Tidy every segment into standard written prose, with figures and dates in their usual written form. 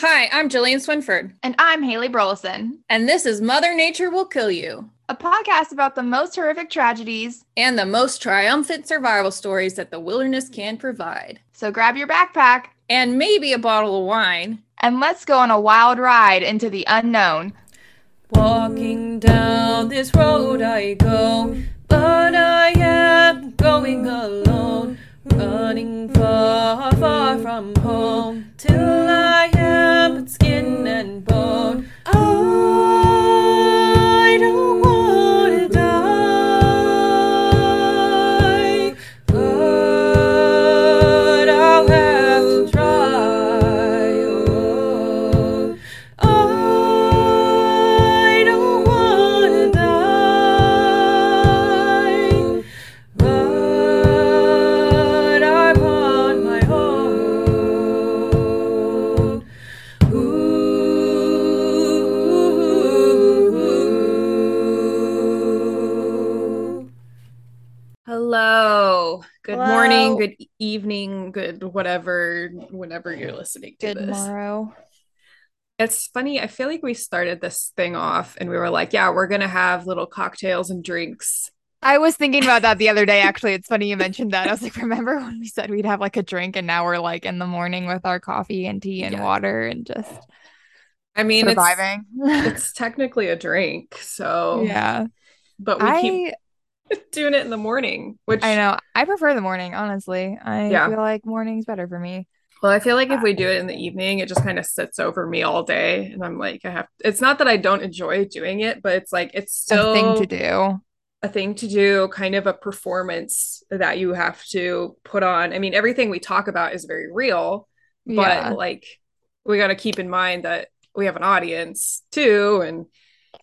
Hi, I'm Jillian Swinford. And I'm Haley Broleson. And this is Mother Nature Will Kill You, a podcast about the most horrific tragedies and the most triumphant survival stories that the wilderness can provide. So grab your backpack and maybe a bottle of wine, and let's go on a wild ride into the unknown. Walking down this road I go, but I am going alone. Running far, far from home, till I am but skin and bone. I don't wanna die, but I'll have to try. Oh, I don't wanna die, Hello. Good morning, good evening, good whatever, whenever you're listening to this. Good morrow. It's funny, I feel like we started this thing off and we were like, yeah, we're going to have little cocktails and drinks. I was thinking about that the other day, actually. It's funny you mentioned that. I was like, remember when we said we'd have like a drink and now we're like in the morning with our coffee and tea and water and just surviving. It's technically a drink, so. Yeah. But we keep doing it in the morning, which I know I prefer the morning, honestly. I feel like morning's better for me. Well, I feel like if we do it in the evening, it just kind of sits over me all day, and I'm like, it's not that I don't enjoy doing it, but it's like it's still a thing to do, kind of a performance that you have to put on. I mean, everything we talk about is very real, but like we got to keep in mind that we have an audience too, and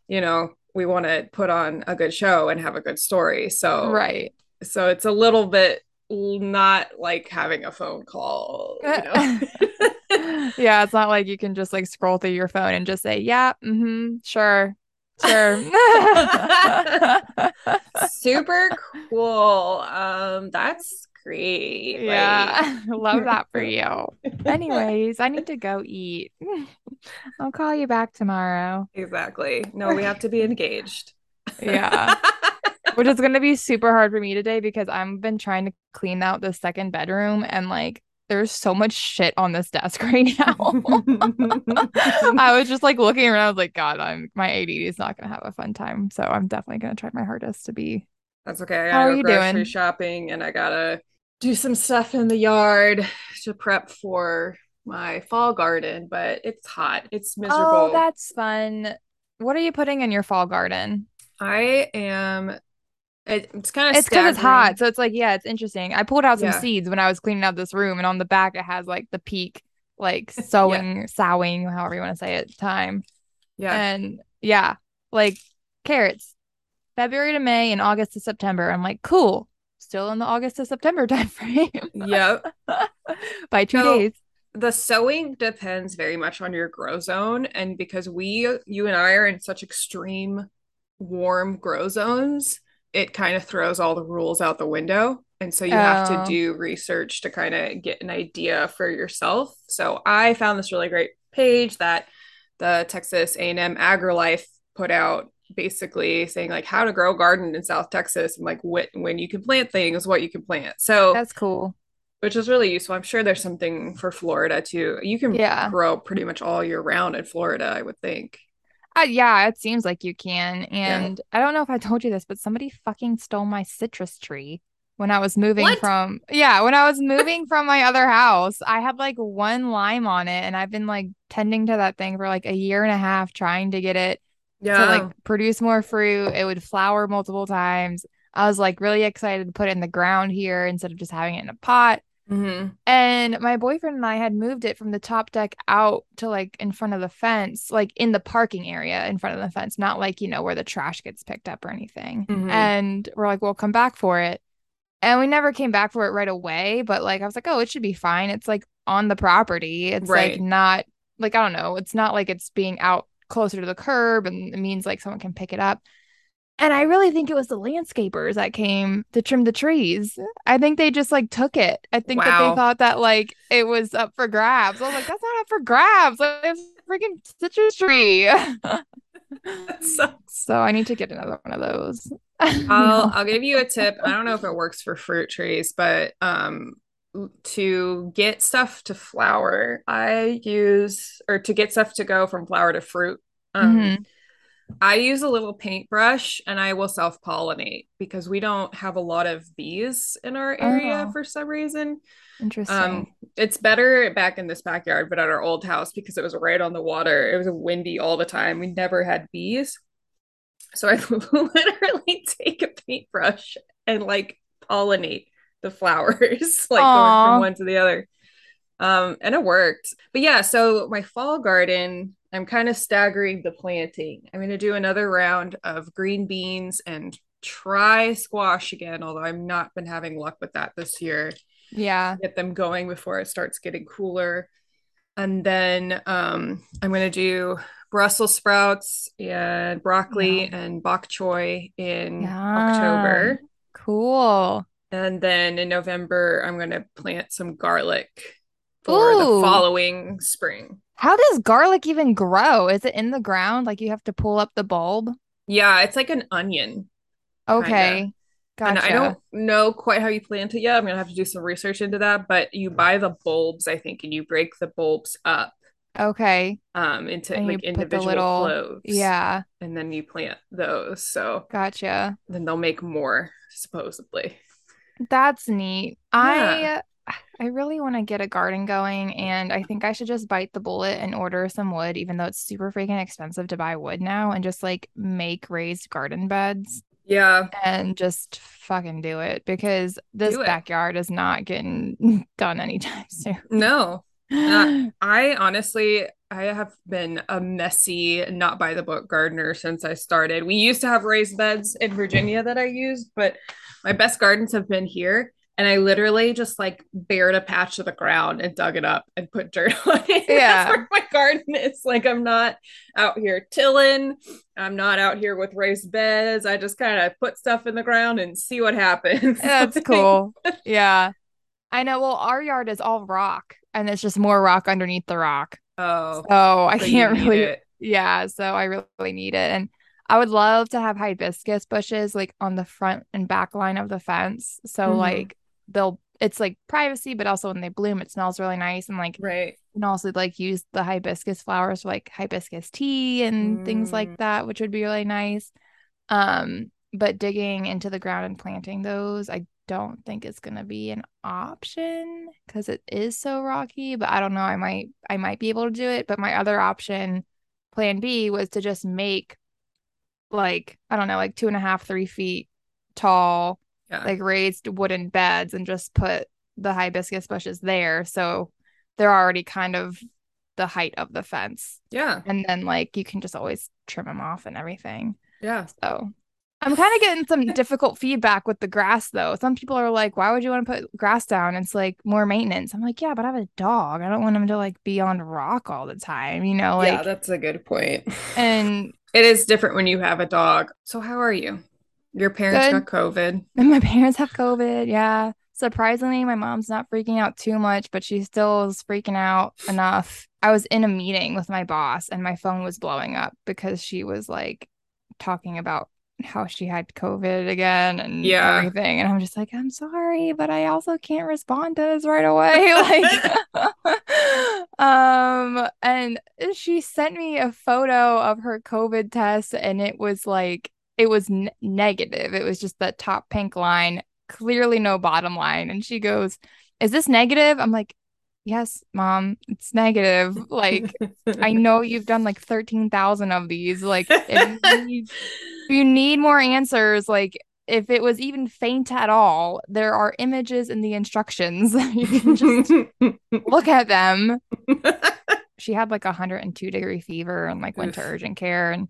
you know, we want to put on a good show and have a good story. So, so it's a little bit not like having a phone call, you know? Yeah. It's not like you can just like scroll through your phone and just say, yeah, mm-hmm, sure. Super cool. That's great. Yeah. Like, love that for you. Anyways, I need to go eat. I'll call you back tomorrow. Exactly. No, we have to be engaged. Yeah. Which is going to be super hard for me today because I've been trying to clean out the second bedroom and like there's so much shit on this desk right now. I was just like looking around. I was like, God, my ADD is not going to have a fun time. So I'm definitely going to try my hardest to be. That's okay. I gotta go grocery shopping and I gotta do some stuff in the yard to prep for my fall garden, but it's hot. It's miserable. Oh, that's fun. What are you putting in your fall garden? It's kind of, it's because it's hot. So it's like, yeah, it's interesting. I pulled out some seeds when I was cleaning out this room, and on the back it has like the peak, like sowing, however you want to say it, time. Yeah. And like carrots. February to May and August to September. I'm like, cool. Still in the August to September timeframe. Yep. By 2 days. The sowing depends very much on your grow zone. And because you and I are in such extreme warm grow zones, it kind of throws all the rules out the window. And so you have to do research to kind of get an idea for yourself. So I found this really great page that the Texas A&M AgriLife put out, basically saying like how to grow a garden in South Texas and like when you can plant things, what you can plant. So that's cool, which is really useful. I'm sure there's something for Florida too. You can grow pretty much all year round in Florida, I would think. Yeah, it seems like you can. And I don't know if I told you this, but somebody fucking stole my citrus tree when I was moving from my other house. I had like one lime on it, and I've been like tending to that thing for like a year and a half, trying to get it to like produce more fruit. It would flower multiple times. I was like really excited to put it in the ground here instead of just having it in a pot. Mm-hmm. And my boyfriend and I had moved it from the top deck out to like in front of the fence, like in the parking area in front of the fence, not like, you know, where the trash gets picked up or anything. Mm-hmm. And we're like, we'll come back for it. And we never came back for it right away. But like, I was like, oh, it should be fine. It's like on the property. It's like not like, I don't know. It's not like it's being out closer to the curb, and it means like someone can pick it up. And I really think it was the landscapers that came to trim the trees. I think they just like took it. I think that they thought that like it was up for grabs. I was like, that's not up for grabs. Like, it's a freaking citrus tree. That sucks. So I need to get another one of those. I'll give you a tip. I don't know if it works for fruit trees, but to get stuff to flower, to get stuff to go from flower to fruit. I use a little paintbrush and I will self-pollinate because we don't have a lot of bees in our area for some reason. Interesting. It's better back in this backyard, but at our old house, because it was right on the water, it was windy all the time. We never had bees. So I literally take a paintbrush and like pollinate the flowers, like going from one to the other. And it worked. But yeah, so my fall garden, I'm kind of staggering the planting. I'm going to do another round of green beans and try squash again, although I've not been having luck with that this year. Yeah. Get them going before it starts getting cooler. And then I'm going to do Brussels sprouts and broccoli and bok choy in October. Cool. And then in November, I'm going to plant some garlic for the following spring. How does garlic even grow? Is it in the ground? Like you have to pull up the bulb? Yeah, it's like an onion. Okay. Gotcha. And I don't know quite how you plant it yet. I'm going to have to do some research into that. But you buy the bulbs, I think, and you break the bulbs up. Okay. Into and like individual cloves. Yeah. And then you plant those. So gotcha. Then they'll make more, supposedly. That's neat. Yeah. I really want to get a garden going, and I think I should just bite the bullet and order some wood, even though it's super freaking expensive to buy wood now, and just like make raised garden beds. Yeah. And just fucking do it, because this backyard is not getting done anytime soon. No. I have been a messy, not by the book gardener since I started. We used to have raised beds in Virginia that I used, but my best gardens have been here. And I literally just like bared a patch of the ground and dug it up and put dirt on it. Yeah. That's where my garden is. Like, I'm not out here tilling. I'm not out here with raised beds. I just kind of put stuff in the ground and see what happens. That's cool. Yeah. I know. Well, our yard is all rock, and it's just more rock underneath the rock. So I can't really. So I really need it. And I would love to have hibiscus bushes like on the front and back line of the fence. So like it's like privacy, but also when they bloom, it smells really nice. And like, you can also like use the hibiscus flowers for like hibiscus tea and things like that, which would be really nice. But digging into the ground and planting those, I don't think it's going to be an option because it is so rocky, but I don't know. I might be able to do it. But my other option, plan B, was to just make like, I don't know, like 2.5-3 feet tall, like raised wooden beds, and just put the hibiscus bushes there. So they're already kind of the height of the fence. Yeah. And then like, you can just always trim them off and everything. Yeah. So I'm kind of getting some difficult feedback with the grass though. Some people are like, why would you want to put grass down? It's like more maintenance. I'm like, yeah, but I have a dog. I don't want him to like be on rock all the time, you know? Like, yeah, that's a good point. And it is different when you have a dog. So how are you? Your parents got COVID. And my parents have COVID. Yeah. Surprisingly, my mom's not freaking out too much, but she still is freaking out enough. I was in a meeting with my boss and my phone was blowing up because she was like talking about how she had COVID again and everything. And I'm just like, I'm sorry, but I also can't respond to this right away. Like, and she sent me a photo of her COVID test, and it was like, it was negative. It was just that top pink line, clearly no bottom line. And she goes, is this negative? I'm like, yes, Mom, it's negative. Like, I know you've done like 13,000 of these. Like, if you need more answers. Like, if it was even faint at all, there are images in the instructions. You can just look at them. She had like 102-degree fever and like went to urgent care, and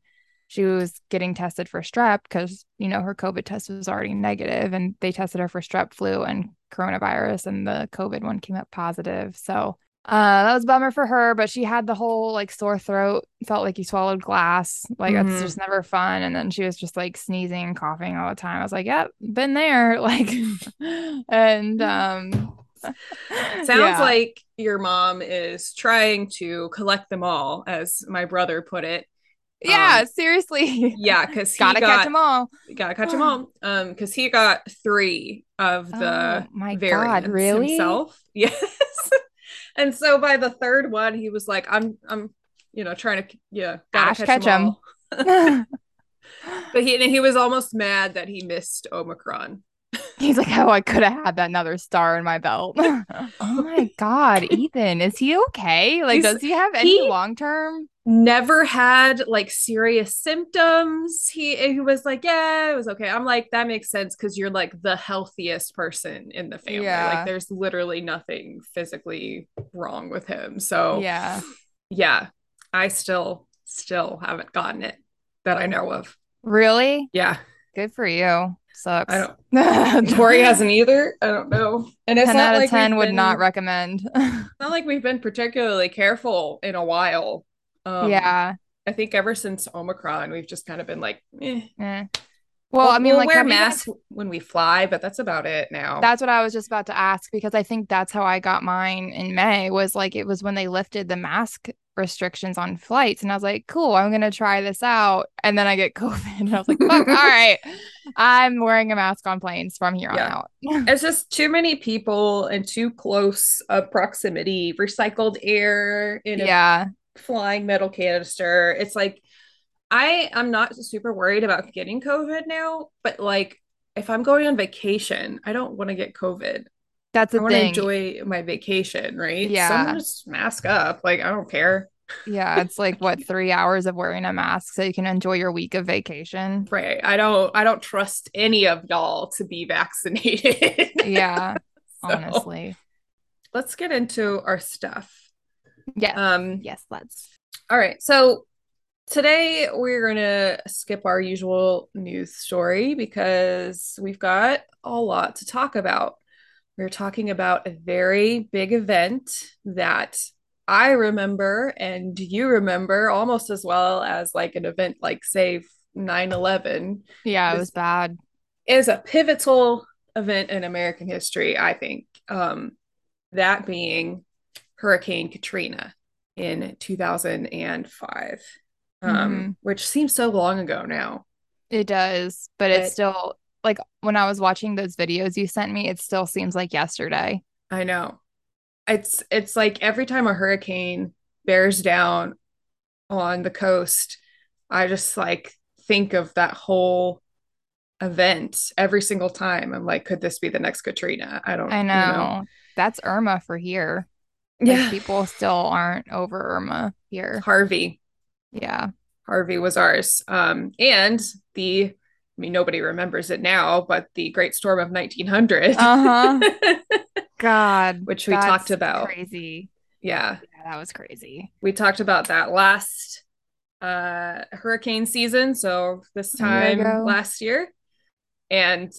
she was getting tested for strep because, you know, her COVID test was already negative, and they tested her for strep, flu, and coronavirus, and the COVID one came up positive. So That was a bummer for her, but she had the whole like sore throat, felt like you swallowed glass. Like that's just never fun. And then she was just like sneezing and coughing all the time. I was like, yep, been there. Like, and sounds like your mom is trying to collect them all, as my brother put it. Yeah, seriously. Yeah, because gotta catch them all. Gotta catch them all. Because he got three of the variants himself. Yes. And so by the third one, he was like, I'm, you know, trying to, gotta catch him. But he was almost mad that he missed Omicron. He's like, oh, I could have had that another star in my belt. Oh my God, Ethan, is he okay? Like, does he have any long-term? Never had like serious symptoms. He was like, yeah, it was okay. I'm like, that makes sense, because you're like the healthiest person in the family. Yeah. Like there's literally nothing physically wrong with him. So yeah, I still haven't gotten it that I know of. Really? Yeah. Good for you. Sucks. I don't. Tori hasn't either. I don't know. And it's 10 not out of like 10 would not recommend. It's not like we've been particularly careful in a while. I think ever since Omicron, we've just kind of been like, Well, I mean, we'll like wear masks when we fly, but that's about it now. That's what I was just about to ask, because I think that's how I got mine in May, was like, it was when they lifted the mask restrictions on flights. And I was like, cool, I'm going to try this out. And then I get COVID and I was like, fuck, all right, I'm wearing a mask on planes from here on out. It's just too many people and too close of proximity, recycled air in a flying metal canister. It's like, I'm not super worried about getting COVID now, but like if I'm going on vacation, I don't want to get COVID. That's the thing. I want to enjoy my vacation, right? Yeah. So I'm gonna just mask up. Like, I don't care. Yeah. It's like what, 3 hours of wearing a mask so you can enjoy your week of vacation. Right. I don't trust any of y'all to be vaccinated. Yeah. So, honestly. Let's get into our stuff. Yes. Yes, let's. All right. So today we're going to skip our usual news story because we've got a lot to talk about. We're talking about a very big event that I remember and you remember almost as well as like an event like, say, 9/11. Yeah, it was bad. It is a pivotal event in American history, I think. That being Hurricane Katrina in 2005, which seems so long ago now. It does, but it's still like when I was watching those videos you sent me, it still seems like yesterday. I know. It's like every time a hurricane bears down on the coast, I just like think of that whole event every single time. I'm like, could this be the next Katrina? I know. That's Irma for here. Like, yeah, people still aren't over Irma here. Harvey. Yeah. Harvey was ours. And nobody remembers it now, but the Great Storm of 1900. God. Which we talked about. Crazy. Yeah. That was crazy. We talked about that last hurricane season. So this time last year. And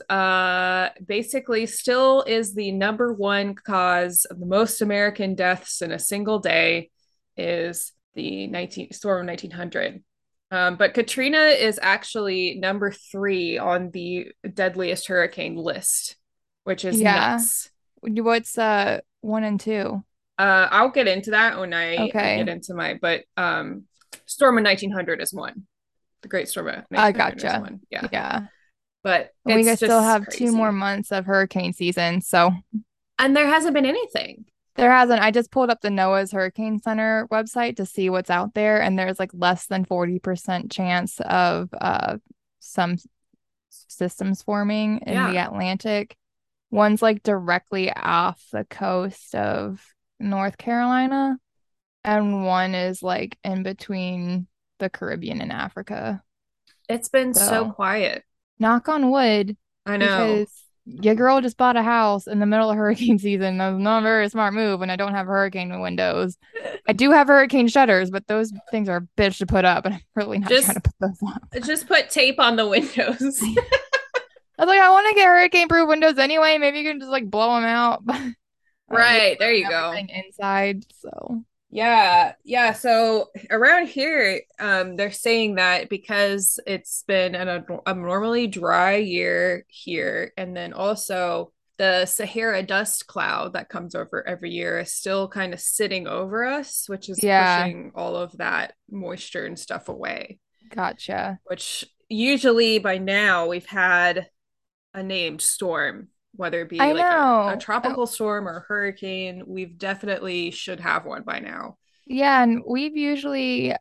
basically still is the number one cause of the most American deaths in a single day is the storm of 1900. But Katrina is actually number 3 on the deadliest hurricane list, which is nuts. What's 1 and 2? I'll get into that when I get into but storm of 1900 is 1. The Great Storm of 1900 is 1. Yeah. But we still have crazy. 2 more months of hurricane season. So, and there hasn't been anything. There hasn't. I just pulled up the NOAA's Hurricane Center website to see what's out there. And there's like less than 40% chance of some systems forming in the Atlantic. One's like directly off the coast of North Carolina. And one is like in between the Caribbean and Africa. It's been so quiet. Knock on wood. I know. Because your girl just bought a house in the middle of hurricane season. That's not a very smart move when I don't have hurricane windows. I do have hurricane shutters, but those things are a bitch to put up. And I'm really not trying to put those up. Just put tape on the windows. I was like, I want to get hurricane-proof windows anyway. Maybe you can just like blow them out. Right. There you go. Inside. So yeah. So around here, they're saying that because it's been an abnormally dry year here, and then also the Sahara dust cloud that comes over every year is still kind of sitting over us, which is pushing all of that moisture and stuff away. Gotcha. Which usually by now we've had a named storm, whether it be a tropical storm or a hurricane. We've definitely should have one by now. Yeah. And we've usually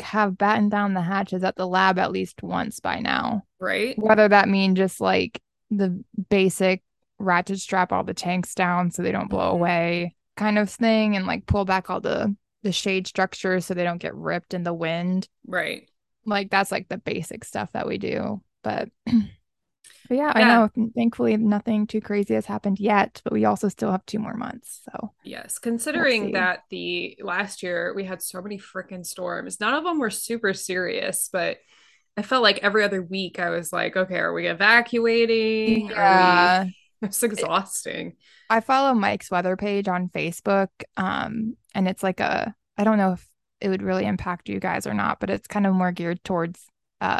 have battened down the hatches at the lab at least once by now. Right. Whether that means just the basic ratchet strap all the tanks down so they don't blow away kind of thing, and pull back all the shade structures so they don't get ripped in the wind. Right. That's the basic stuff that we do. But yeah, I know. Thankfully, nothing too crazy has happened yet, but we also still have 2 more months. So yes, considering that the last year we had so many freaking storms, none of them were super serious, but I felt like every other week I was like, okay, are we evacuating? Yeah. It's exhausting. I follow Mike's weather page on Facebook. And it's I don't know if it would really impact you guys or not, but it's kind of more geared towards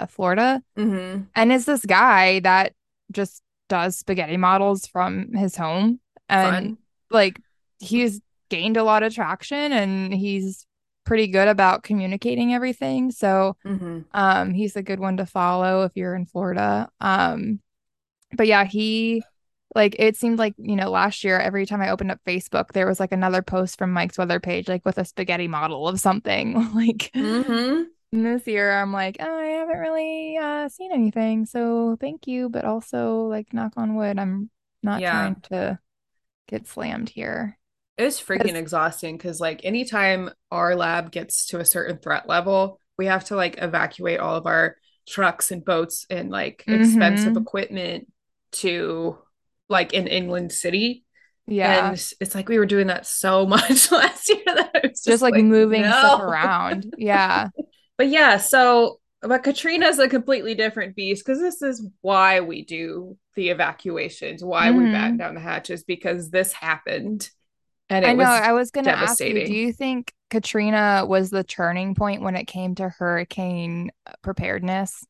Florida. Mm-hmm. And it's this guy that just does spaghetti models from his home. And fun. He's gained a lot of traction, and he's pretty good about communicating everything. So he's a good one to follow if you're in Florida. But yeah, he it seemed last year, every time I opened up Facebook, there was another post from Mike's weather page, with a spaghetti model of something. This year, I'm oh, I haven't really seen anything. So thank you. But also, knock on wood, I'm not trying to get slammed here. It's freaking exhausting because, anytime our lab gets to a certain threat level, we have to, evacuate all of our trucks and boats and, expensive equipment to an inland city. Yeah. And it's we were doing that so much last year that it was just moving stuff around. Yeah. But Katrina's a completely different beast, because this is why we do the evacuations, why we batten down the hatches, because this happened. And I was going to ask you, do you think Katrina was the turning point when it came to hurricane preparedness?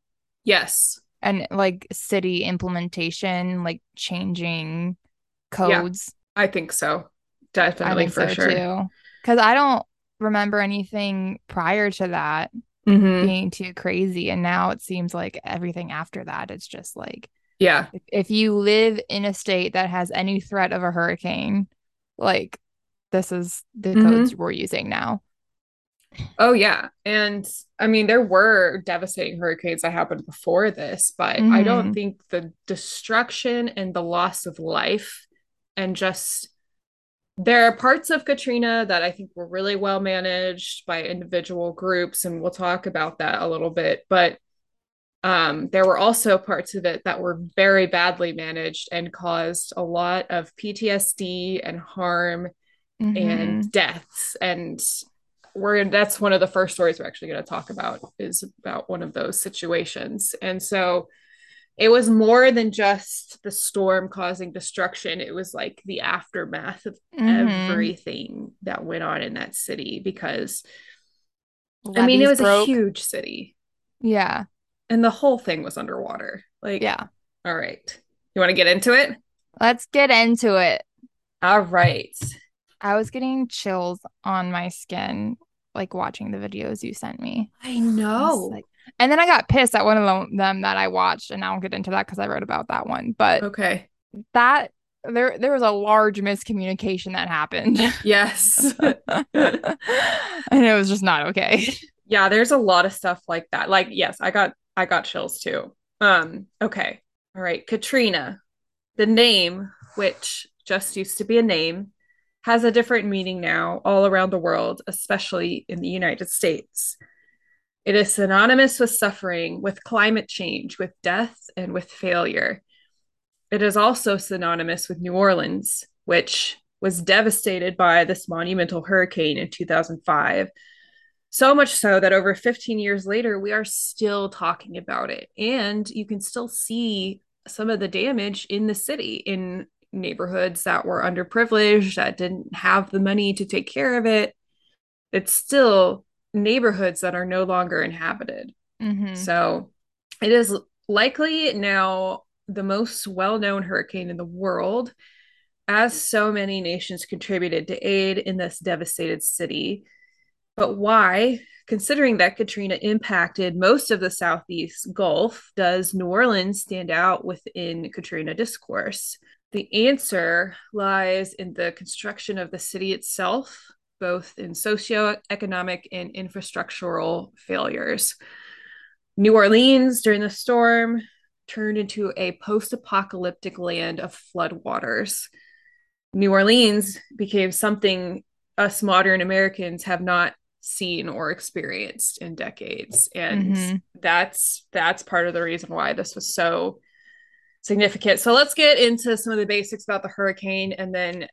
Yes. And city implementation, changing codes. Yeah, I think so. Definitely, for sure. Because I don't remember anything prior to that being too crazy. And now it seems like everything after that is just if you live in a state that has any threat of a hurricane, this is the codes we're using now. Oh, yeah. And I mean, there were devastating hurricanes that happened before this, but I don't think the destruction and the loss of life, and just there are parts of Katrina that I think were really well managed by individual groups. And we'll talk about that a little bit. But there were also parts of it that were very badly managed and caused a lot of PTSD and harm and deaths. And that's one of the first stories we're actually going to talk about, is about one of those situations. And so it was more than just the storm causing destruction. It was the aftermath of everything that went on in that city, because it was a huge city. Yeah. And the whole thing was underwater. All right. You want to get into it? Let's get into it. All right. I was getting chills on my skin watching the videos you sent me. I know. And then I got pissed at one of them that I watched, and I won't get into that because I wrote about that one. But okay, that there was a large miscommunication that happened. Yes. And it was just not okay. Yeah, there's a lot of stuff like that. Yes, I got chills too. Okay. All right. Katrina, the name, which just used to be a name, has a different meaning now all around the world, especially in the United States. It is synonymous with suffering, with climate change, with death, and with failure. It is also synonymous with New Orleans, which was devastated by this monumental hurricane in 2005. So much so that over 15 years later, we are still talking about it. And you can still see some of the damage in the city, in neighborhoods that were underprivileged, that didn't have the money to take care of it. It's still neighborhoods that are no longer inhabited. Mm-hmm. So it is likely now the most well-known hurricane in the world, as so many nations contributed to aid in this devastated city. But why, considering that Katrina impacted most of the Southeast Gulf, does New Orleans stand out within Katrina discourse? The answer lies in the construction of the city itself, both in socioeconomic and infrastructural failures. New Orleans, during the storm, turned into a post-apocalyptic land of floodwaters. New Orleans became something us modern Americans have not seen or experienced in decades. And that's part of the reason why this was so significant. So let's get into some of the basics about the hurricane. And then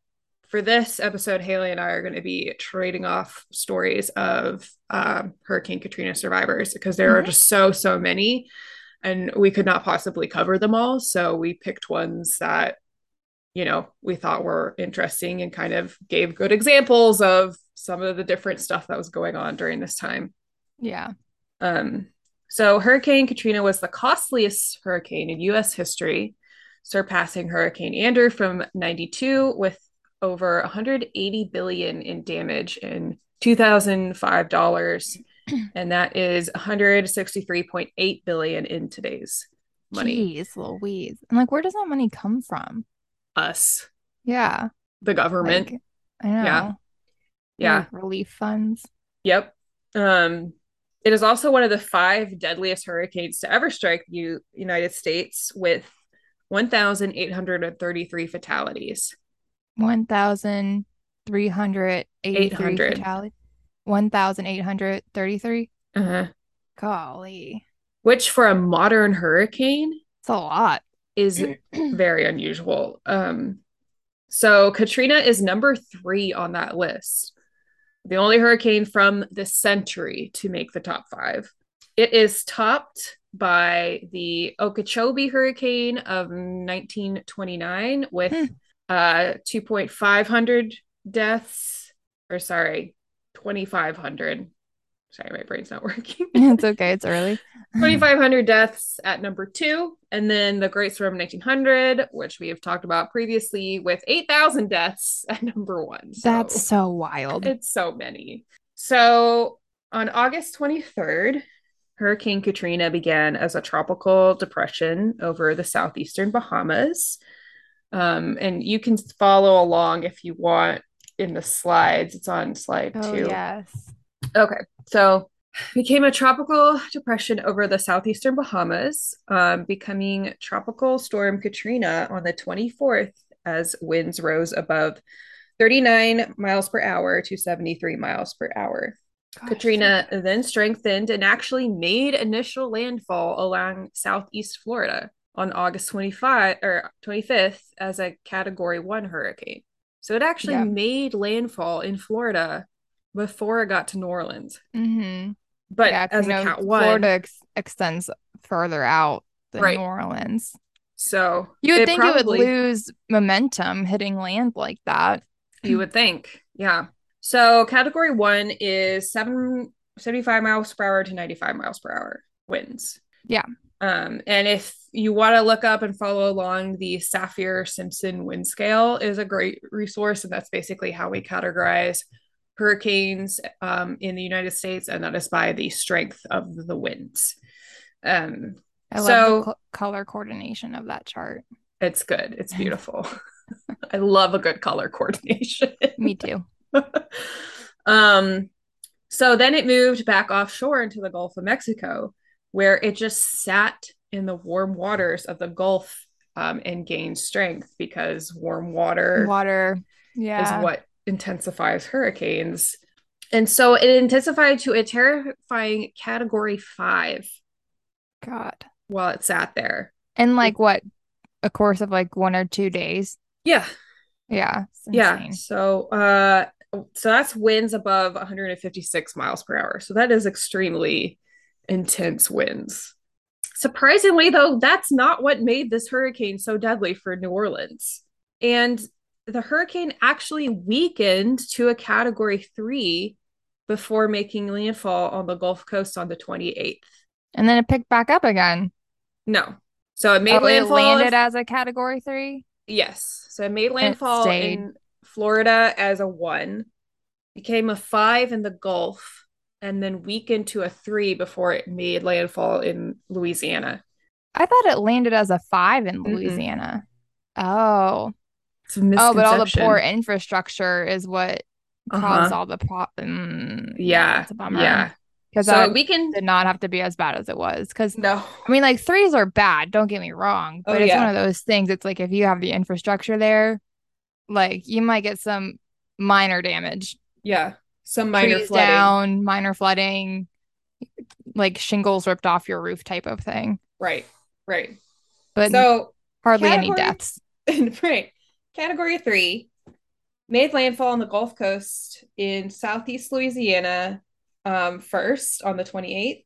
for this episode, Haley and I are going to be trading off stories of Hurricane Katrina survivors, because there are just so many, and we could not possibly cover them all. So we picked ones that, you know, we thought were interesting and kind of gave good examples of some of the different stuff that was going on during this time. Yeah. So Hurricane Katrina was the costliest hurricane in U.S. history, surpassing Hurricane Andrew from '92 with over $180 billion in damage in $2,005. And that is $163.8 billion in today's money. Jeez Louise. And like, where does that money come from? Us. Yeah. The government. Like, I know. Yeah. Yeah. Like relief funds. Yep. It is also one of the 5 deadliest hurricanes to ever strike the United States, with 1,833 fatalities. 1,383 fatalities. 1,833. Golly. Which for a modern hurricane, it's a lot, is very unusual. So Katrina is number 3 on that list. The only hurricane from this century to make the top 5. It is topped by the Okeechobee hurricane of 1929 with 2,500 deaths. Or sorry, 2,500. Sorry, my brain's not working. It's okay. It's early. 2,500 deaths at number 2. And then the Great Storm 1900, which we have talked about previously, with 8,000 deaths at number 1. So that's so wild. It's so many. So on August 23rd, Hurricane Katrina began as a tropical depression over the southeastern Bahamas. And you can follow along if you want in the slides. It's on slide 2. Yes. Okay, so became a tropical depression over the southeastern Bahamas, becoming Tropical Storm Katrina on the 24th as winds rose above 39 miles per hour to 73 miles per hour. Gosh. Katrina then strengthened and actually made initial landfall along southeast Florida on August 25th as a Category 1 hurricane. So it actually made landfall in Florida before it got to New Orleans. But as a Cat 1, Florida extends further out than New Orleans. So you would think it would lose momentum hitting land like that. You would think. Yeah. So Category 1 is 75 miles per hour to 95 miles per hour winds. Yeah. And if you want to look up and follow along, the Saffir-Simpson wind scale is a great resource. And that's basically how we categorize hurricanes in the United States, and that is by the strength of the winds. I love the color coordination of that chart. It's good. It's beautiful. I love a good color coordination. Me too. So then it moved back offshore into the Gulf of Mexico, where it just sat in the warm waters of the Gulf and gained strength, because warm water is what intensifies hurricanes. And so it intensified to a terrifying Category 5. God. While it sat there. And like what? A course of like 1 or 2 days? Yeah. Yeah. Yeah. So that's winds above 156 miles per hour. So that is extremely intense winds. Surprisingly, though, that's not what made this hurricane so deadly for New Orleans. And the hurricane actually weakened to a Category 3 before making landfall on the Gulf Coast on the 28th. And then it picked back up again. No. So it made landfall. It landed as a Category 3? Yes. So it made landfall in Florida as a 1, became a 5 in the Gulf, and then weakened to a 3 before it made landfall in Louisiana. I thought it landed as a 5 in Louisiana. Mm-hmm. Oh. It's a misconception. Oh, but all the poor infrastructure is what caused all the problem. Yeah. That's a bummer. Yeah. Because so we can did not have to be as bad as it was. Because no, I mean, like, 3s are bad. Don't get me wrong, but it's one of those things. It's like if you have the infrastructure there, like you might get some minor damage. Yeah, some minor trees flooding, down, minor flooding, like shingles ripped off your roof type of thing. Right, right. But so hardly any deaths. Right. Category 3 made landfall on the Gulf Coast in southeast Louisiana. First on the 28th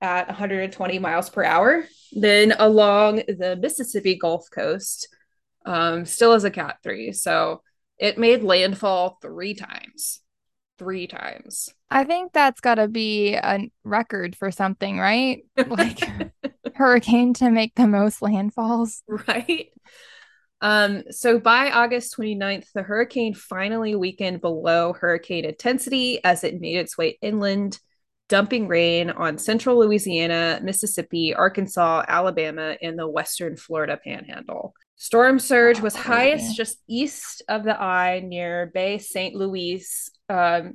at 120 miles per hour, then along the Mississippi Gulf Coast, still as a Cat 3. So it made landfall 3 times. 3 times. I think that's got to be a record for something, right? Like hurricane to make the most landfalls, right? So by August 29th, the hurricane finally weakened below hurricane intensity as it made its way inland, dumping rain on central Louisiana, Mississippi, Arkansas, Alabama, and the western Florida panhandle. Storm surge was highest just east of the eye near Bay St. Louis, or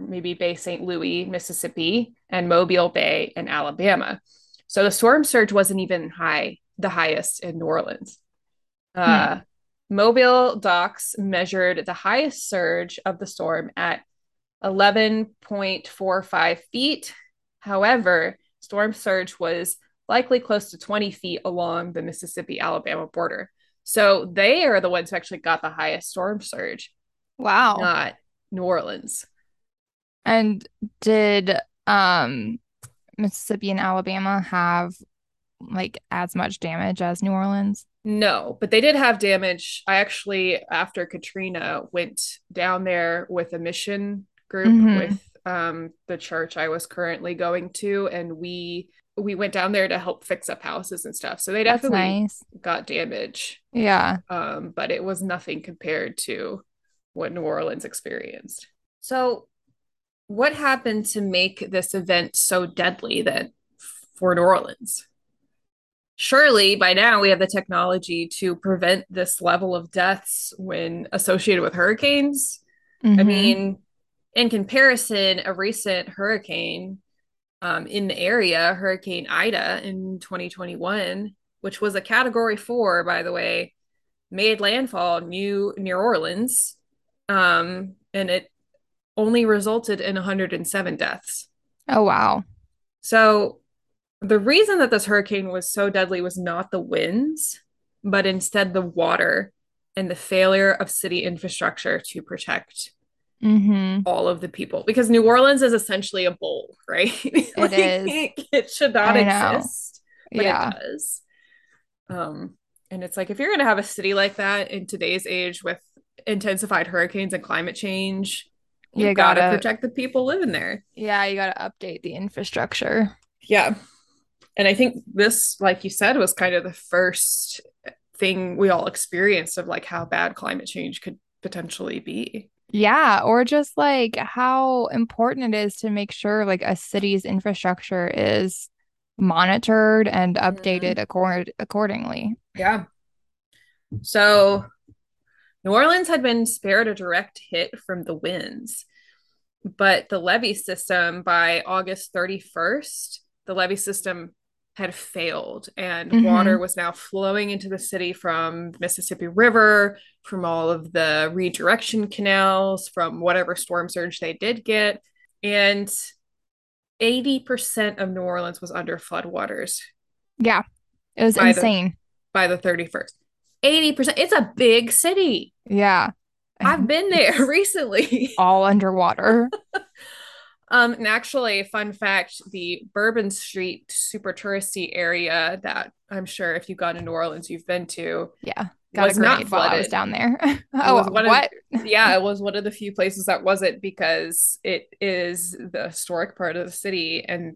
maybe Bay St. Louis, Mississippi, and Mobile Bay in Alabama. So the storm surge wasn't even the highest in New Orleans. Mobile docks measured the highest surge of the storm at 11.45 feet. However, storm surge was likely close to 20 feet along the Mississippi-Alabama border. So they are the ones who actually got the highest storm surge. Wow. Not New Orleans. And did Mississippi and Alabama have like as much damage as New Orleans? No, but they did have damage. I actually, after Katrina, went down there with a mission group with the church I was currently going to, and we went down there to help fix up houses and stuff. So they definitely got damage. Yeah. But it was nothing compared to what New Orleans experienced. So what happened to make this event so deadly then for New Orleans? Surely by now we have the technology to prevent this level of deaths when associated with hurricanes. I mean, in comparison, a recent hurricane in the area, Hurricane Ida in 2021, which was a Category 4, by the way, made landfall New Orleans, and it only resulted in 107 deaths. Oh, wow. So the reason that this hurricane was so deadly was not the winds, but instead the water and the failure of city infrastructure to protect all of the people. Because New Orleans is essentially a bowl, right? It like, is. It should not exist, but it does. And it's like, if you're going to have a city like that in today's age with intensified hurricanes and climate change, you got to protect the people living there. Yeah, you got to update the infrastructure. Yeah. And I think this, like you said, was kind of the first thing we all experienced of like how bad climate change could potentially be. Yeah. Or just like how important it is to make sure like a city's infrastructure is monitored and updated accordingly. Yeah. So New Orleans had been spared a direct hit from the winds, but the levee system by August 31st, the levee system had failed, and water was now flowing into the city from the Mississippi River, from all of the redirection canals, from whatever storm surge they did get. And 80% of New Orleans was under floodwaters. Yeah, it was insane. By the 31st. 80%. It's a big city. Yeah. I've been there recently. All underwater. And actually, fun fact, the Bourbon Street super touristy area that I'm sure if you've gone to New Orleans, you've been to. Yeah. got was a not flooded. I was down there. It was one of the few places that wasn't, because it is the historic part of the city, and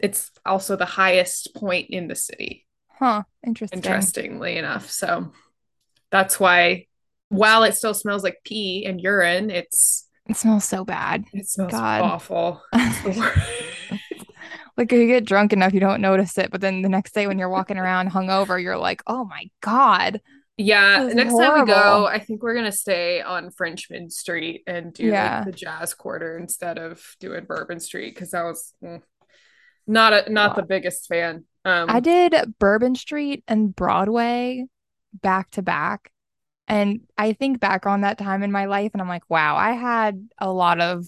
it's also the highest point in the city. Huh. Interesting. Interestingly enough. So that's why, while it still smells like pee and urine, it smells so bad. It smells awful. Like, if you get drunk enough, you don't notice it. But then the next day when you're walking around hungover, you're like, oh, my God. Yeah. Next time we go, I think we're going to stay on Frenchman Street and do the Jazz Quarter instead of doing Bourbon Street, because I was not the biggest fan. I did Bourbon Street and Broadway back to back. And I think back on that time in my life and I'm like, wow, I had a lot of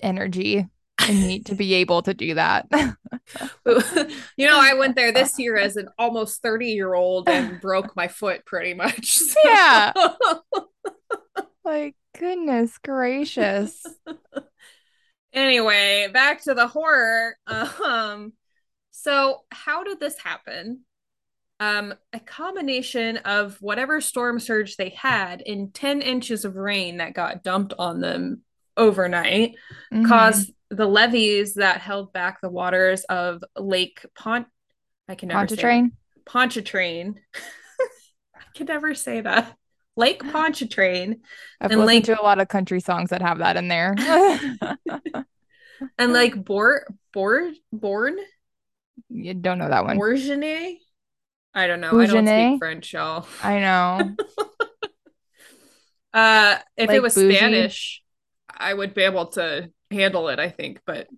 energy and need to be able to do that. I went there this year as an almost 30-year-old and broke my foot pretty much. So. Yeah. Like, goodness gracious. Anyway, back to the horror. So how did this happen? A combination of whatever storm surge they had and 10 inches of rain that got dumped on them overnight caused the levees that held back the waters of Lake Pontchartrain. I can never say that. Lake Pontchartrain. I've listened to a lot of country songs that have that in there. And Lake Borne. You don't know that one. Bourgeonnet. I don't know. Bourgeonnet? I don't speak French, y'all. I know. If like it was bougie Spanish, I would be able to handle it, I think. But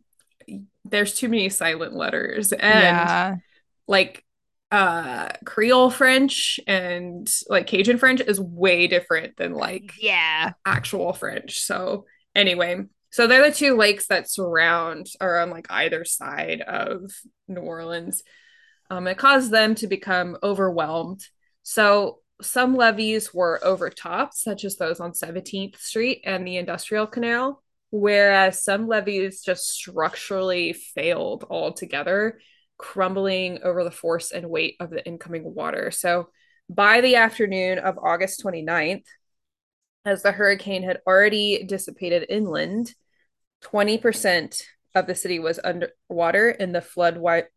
there's too many silent letters. And Creole French and like Cajun French is way different than actual French. So anyway, so they're the two lakes that surround or on like either side of New Orleans. It caused them to become overwhelmed. So some levees were overtopped, such as those on 17th Street and the Industrial Canal, whereas some levees just structurally failed altogether, crumbling over the force and weight of the incoming water. So by the afternoon of August 29th, as the hurricane had already dissipated inland, 20% of the city was underwater and the floodwaters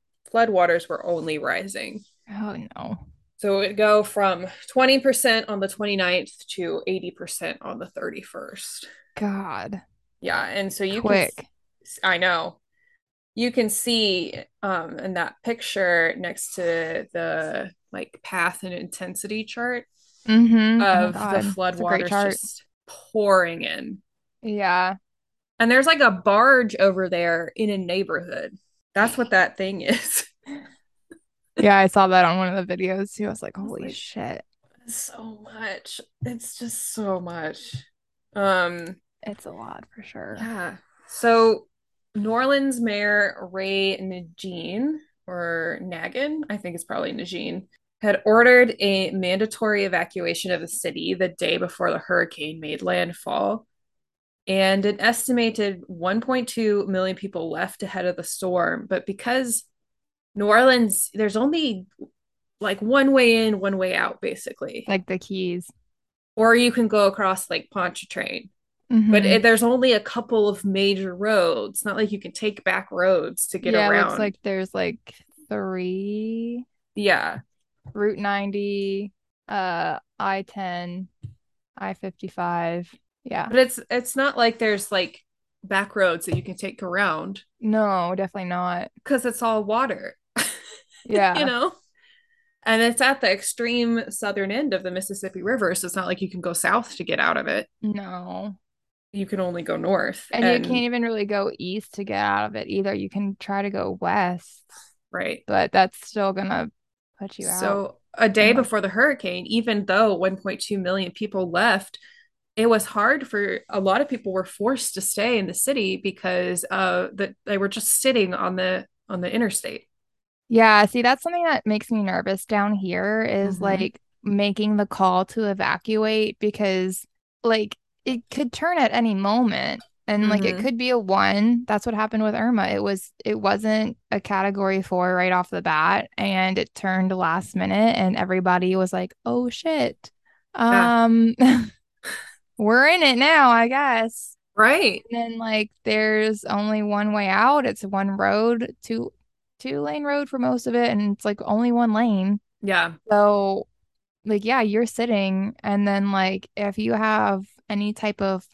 were only rising. Oh, no. So it would go from 20% on the 29th to 80% on the 31st. God. Yeah. And so I know. You can see in that picture next to the like path and intensity chart of the floodwaters just pouring in. Yeah. And there's like a barge over there in a neighborhood. That's what that thing is. Yeah, I saw that on one of the videos too. I was like, holy shit. So much. It's just so much. It's a lot for sure. Yeah. So New Orleans Mayor Ray Nagin, or Nagin, I think it's probably Nagin, had ordered a mandatory evacuation of the city the day before the hurricane made landfall. And an estimated 1.2 million people left ahead of the storm. But because New Orleans, there's only like one way in, one way out, basically. Like the Keys. Or you can go across Lake Pontchartrain. Mm-hmm. But there's only a couple of major roads. It's not like you can take back roads to get around. Yeah, looks like there's like three. Yeah. Route 90, I-10, I-55. Yeah. But it's not like there's like back roads that you can take around. No, definitely not. Because it's all water. Yeah. And it's at the extreme southern end of the Mississippi River. So it's not like you can go south to get out of it. No. You can only go north. And you can't even really go east to get out of it either. You can try to go west. Right. But that's still going to put you out. So a day before the hurricane, even though 1.2 million people left, it was hard for a lot of people were forced to stay in the city because they were just sitting on the interstate. Yeah. See, that's something that makes me nervous down here is like making the call to evacuate because like it could turn at any moment. And mm-hmm. like, it could be a one. That's what happened with Irma. It wasn't a Category 4 right off the bat, and it turned last minute, and everybody was like, oh shit. We're in it now, I guess. Right. And then like, there's only one way out. It's one road, two lane road for most of it. And it's like only one lane. Yeah. So like, yeah, you're sitting. And then like, if you have any type of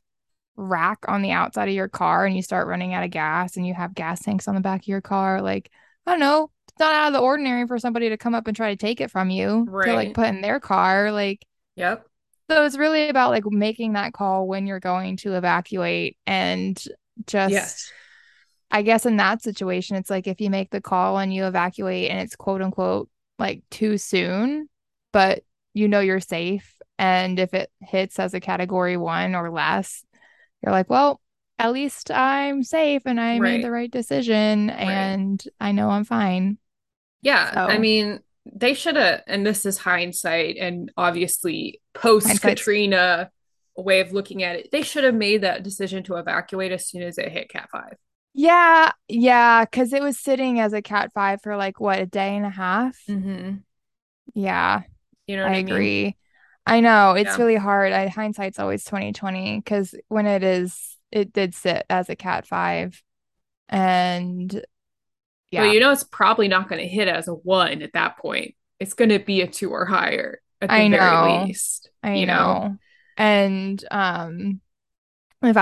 rack on the outside of your car and you start running out of gas and you have gas tanks on the back of your car, like, I don't know, it's not out of the ordinary for somebody to come up and try to take it from you, right, to like put in their car. Like, yep. So it's really about like making that call when you're going to evacuate, and just, yes. I guess in that situation, it's like, if you make the call and you evacuate and it's quote unquote like too soon, but you know you're safe, and if it hits as a Category 1 or less, you're like, well, at least I'm safe and I made the right decision, and I know I'm fine. Yeah. So. I mean, they should have, and this is hindsight and obviously post Katrina way of looking at it, they should have made that decision to evacuate as soon as it hit Cat 5. Yeah. Yeah. Cause it was sitting as a Cat 5 for like, what, a day and a half. Mm-hmm. Yeah. You know what I mean? Agree. I know it's really hard. Hindsight's always 20/20, because when it is, it did sit as a Cat 5, and yeah, well, you know, it's probably not going to hit as a 1 at that point. It's going to be a 2 or higher at the very least. I know. And if I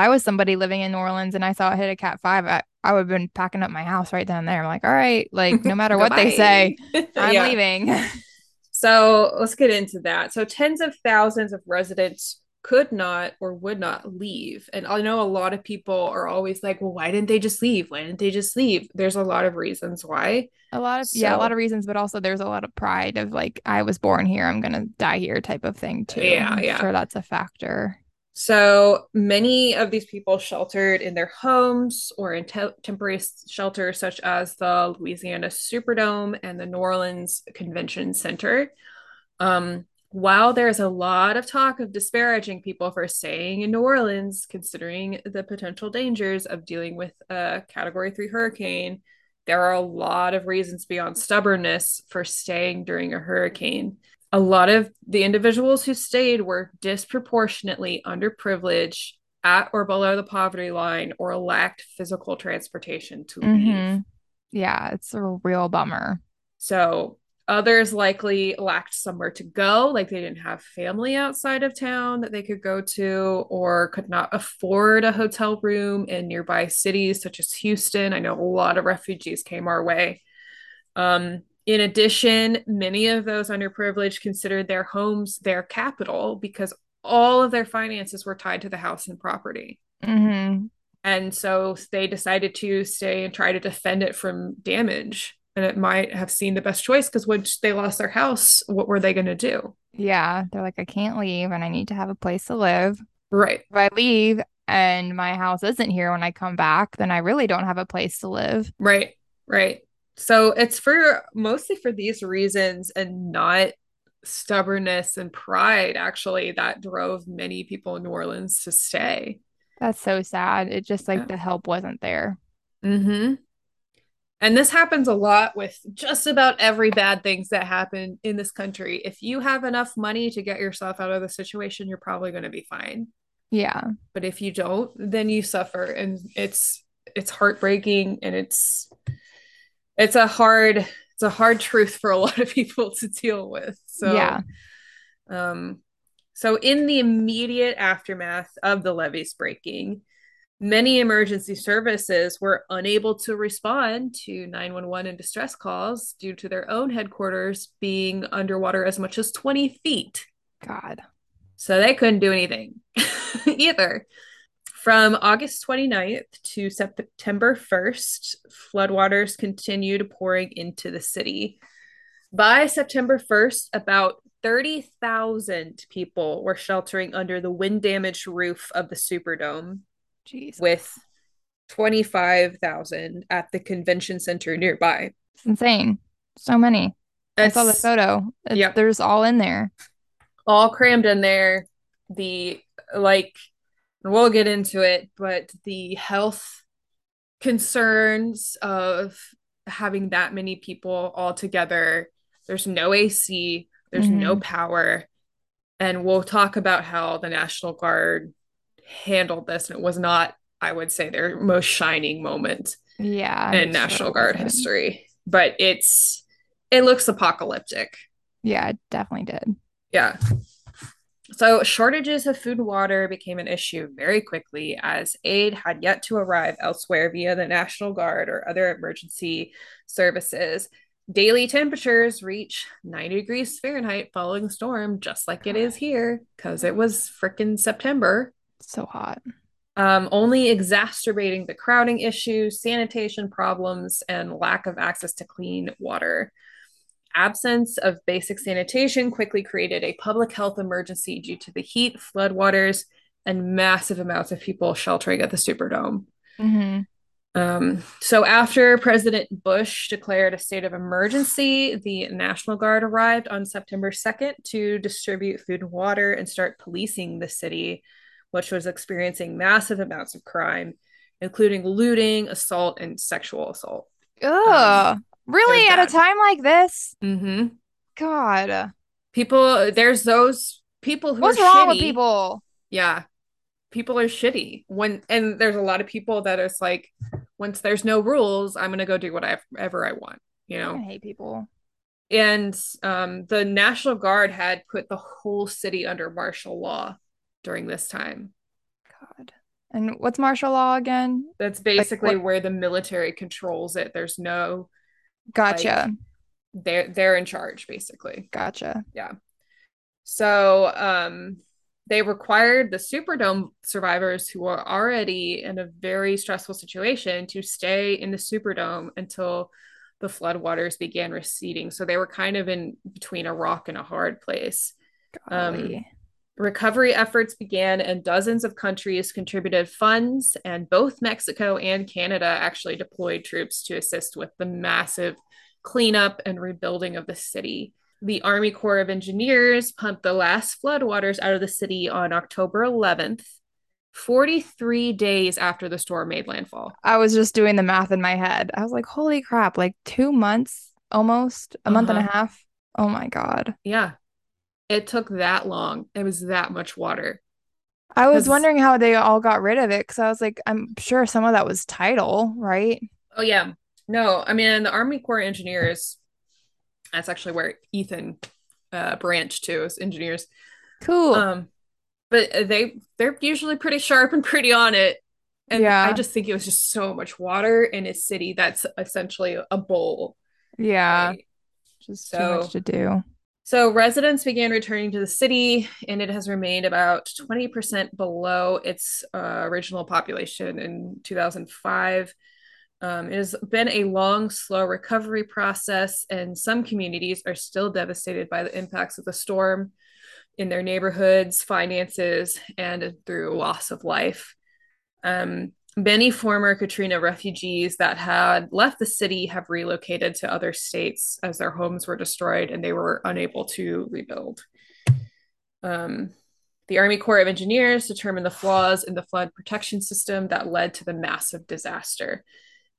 was somebody living in New Orleans and I saw it hit a Cat 5, I would have been packing up my house right down there. I'm like, all right, like no matter what they say, I'm leaving. So let's get into that. So tens of thousands of residents could not or would not leave. And I know a lot of people are always like, well, why didn't they just leave? Why didn't they just leave? There's a lot of reasons why. A lot of reasons. But also there's a lot of pride of like, I was born here, I'm going to die here type of thing too. Yeah, I'm sure that's a factor. So many of these people sheltered in their homes or in temporary shelters such as the Louisiana Superdome and the New Orleans Convention Center. While there's a lot of talk of disparaging people for staying in New Orleans, considering the potential dangers of dealing with a Category 3 hurricane, there are a lot of reasons beyond stubbornness for staying during a hurricane. A lot of the individuals who stayed were disproportionately underprivileged, at or below the poverty line, or lacked physical transportation to leave. Yeah, it's a real bummer. So others likely lacked somewhere to go, like they didn't have family outside of town that they could go to, or could not afford a hotel room in nearby cities such as Houston. I know a lot of refugees came our way. In addition, many of those underprivileged considered their homes their capital, because all of their finances were tied to the house and property. Mm-hmm. And so they decided to stay and try to defend it from damage. And it might have seemed the best choice, because once they lost their house, what were they going to do? Yeah, they're like, I can't leave and I need to have a place to live. Right. If I leave and my house isn't here when I come back, then I really don't have a place to live. Right, right. So it's mostly for these reasons, and not stubbornness and pride, actually, that drove many people in New Orleans to stay. That's so sad. It just like the help wasn't there. Mm-hmm. And this happens a lot with just about every bad things that happen in this country. If you have enough money to get yourself out of the situation, you're probably going to be fine. Yeah. But if you don't, then you suffer, and it's heartbreaking, and it's a hard truth for a lot of people to deal with. So, yeah. So in the immediate aftermath of the levees breaking, many emergency services were unable to respond to 911 and distress calls due to their own headquarters being underwater as much as 20 feet. God. So they couldn't do anything either. From August 29th to September 1st, floodwaters continued pouring into the city. By September 1st, about 30,000 people were sheltering under the wind-damaged roof of the Superdome, with 25,000 at the convention center nearby. It's insane. So many. I saw the photo. There's all in there. All crammed in there. we'll get into it, but the health concerns of having that many people all together, there's no AC, there's no power. And we'll talk about how the National Guard handled this. And it was not, I would say, their most shining moment in National Guard history. But it looks apocalyptic. Yeah, it definitely did. Yeah. So shortages of food and water became an issue very quickly as aid had yet to arrive elsewhere via the National Guard or other emergency services. Daily temperatures reach 90 degrees Fahrenheit following the storm, just like it is here, because it was freaking September. So hot. Only exacerbating the crowding issue, sanitation problems, and lack of access to clean water. Absence of basic sanitation quickly created a public health emergency due to the heat, floodwaters, and massive amounts of people sheltering at the Superdome. Mm-hmm. So after President Bush declared a state of emergency, the National Guard arrived on September 2nd to distribute food and water and start policing the city, which was experiencing massive amounts of crime, including looting, assault, and sexual assault. Ugh. Really? At a time like this? Mm-hmm. God. People, there's those people who What's are wrong shitty. With people? Yeah. People are shitty and there's a lot of people that it's like, once there's no rules, I'm going to go do whatever I want, you know? I hate people. And the National Guard had put the whole city under martial law during this time. God. And what's martial law again? That's basically where the military controls it. There's no... Gotcha. Like, they're in charge, basically. Gotcha. Yeah. So, they required the Superdome survivors who were already in a very stressful situation to stay in the Superdome until the floodwaters began receding. So they were kind of in between a rock and a hard place. Recovery efforts began, and dozens of countries contributed funds, and both Mexico and Canada actually deployed troops to assist with the massive cleanup and rebuilding of the city. The Army Corps of Engineers pumped the last floodwaters out of the city on October 11th, 43 days after the storm made landfall. I was just doing the math in my head. I was like, holy crap, like 2 months almost, a month and a half. Oh my God. Yeah. It took that long. It was that much water. I was wondering how they all got rid of it, because I was like, I'm sure some of that was tidal, right? Oh, yeah. No, I mean, the Army Corps of Engineers... That's actually where Ethan branched to as engineers. Cool. But they're usually pretty sharp and pretty on it. And yeah. I just think it was just so much water in a city that's essentially a bowl. Yeah. Right? Just so much to do. So residents began returning to the city, and it has remained about 20% below its original population in 2005. It has been a long, slow recovery process, and some communities are still devastated by the impacts of the storm in their neighborhoods, finances, and through loss of life. Many former Katrina refugees that had left the city have relocated to other states as their homes were destroyed and they were unable to rebuild. The Army Corps of Engineers determined the flaws in the flood protection system that led to the massive disaster.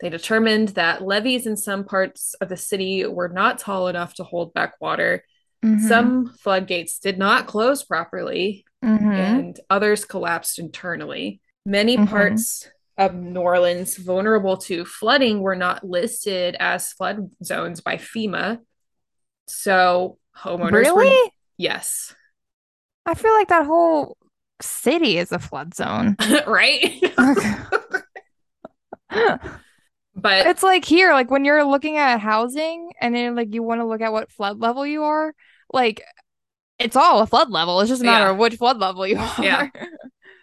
They determined that levees in some parts of the city were not tall enough to hold back water. Mm-hmm. Some floodgates did not close properly, and others collapsed internally. Many parts of New Orleans vulnerable to flooding were not listed as flood zones by FEMA. So homeowners... Really? Yes. I feel like that whole city is a flood zone. Right? But it's like here, like when you're looking at housing and then like you want to look at what flood level you are, like it's all a flood level. It's just a matter of which flood level you are. Yeah.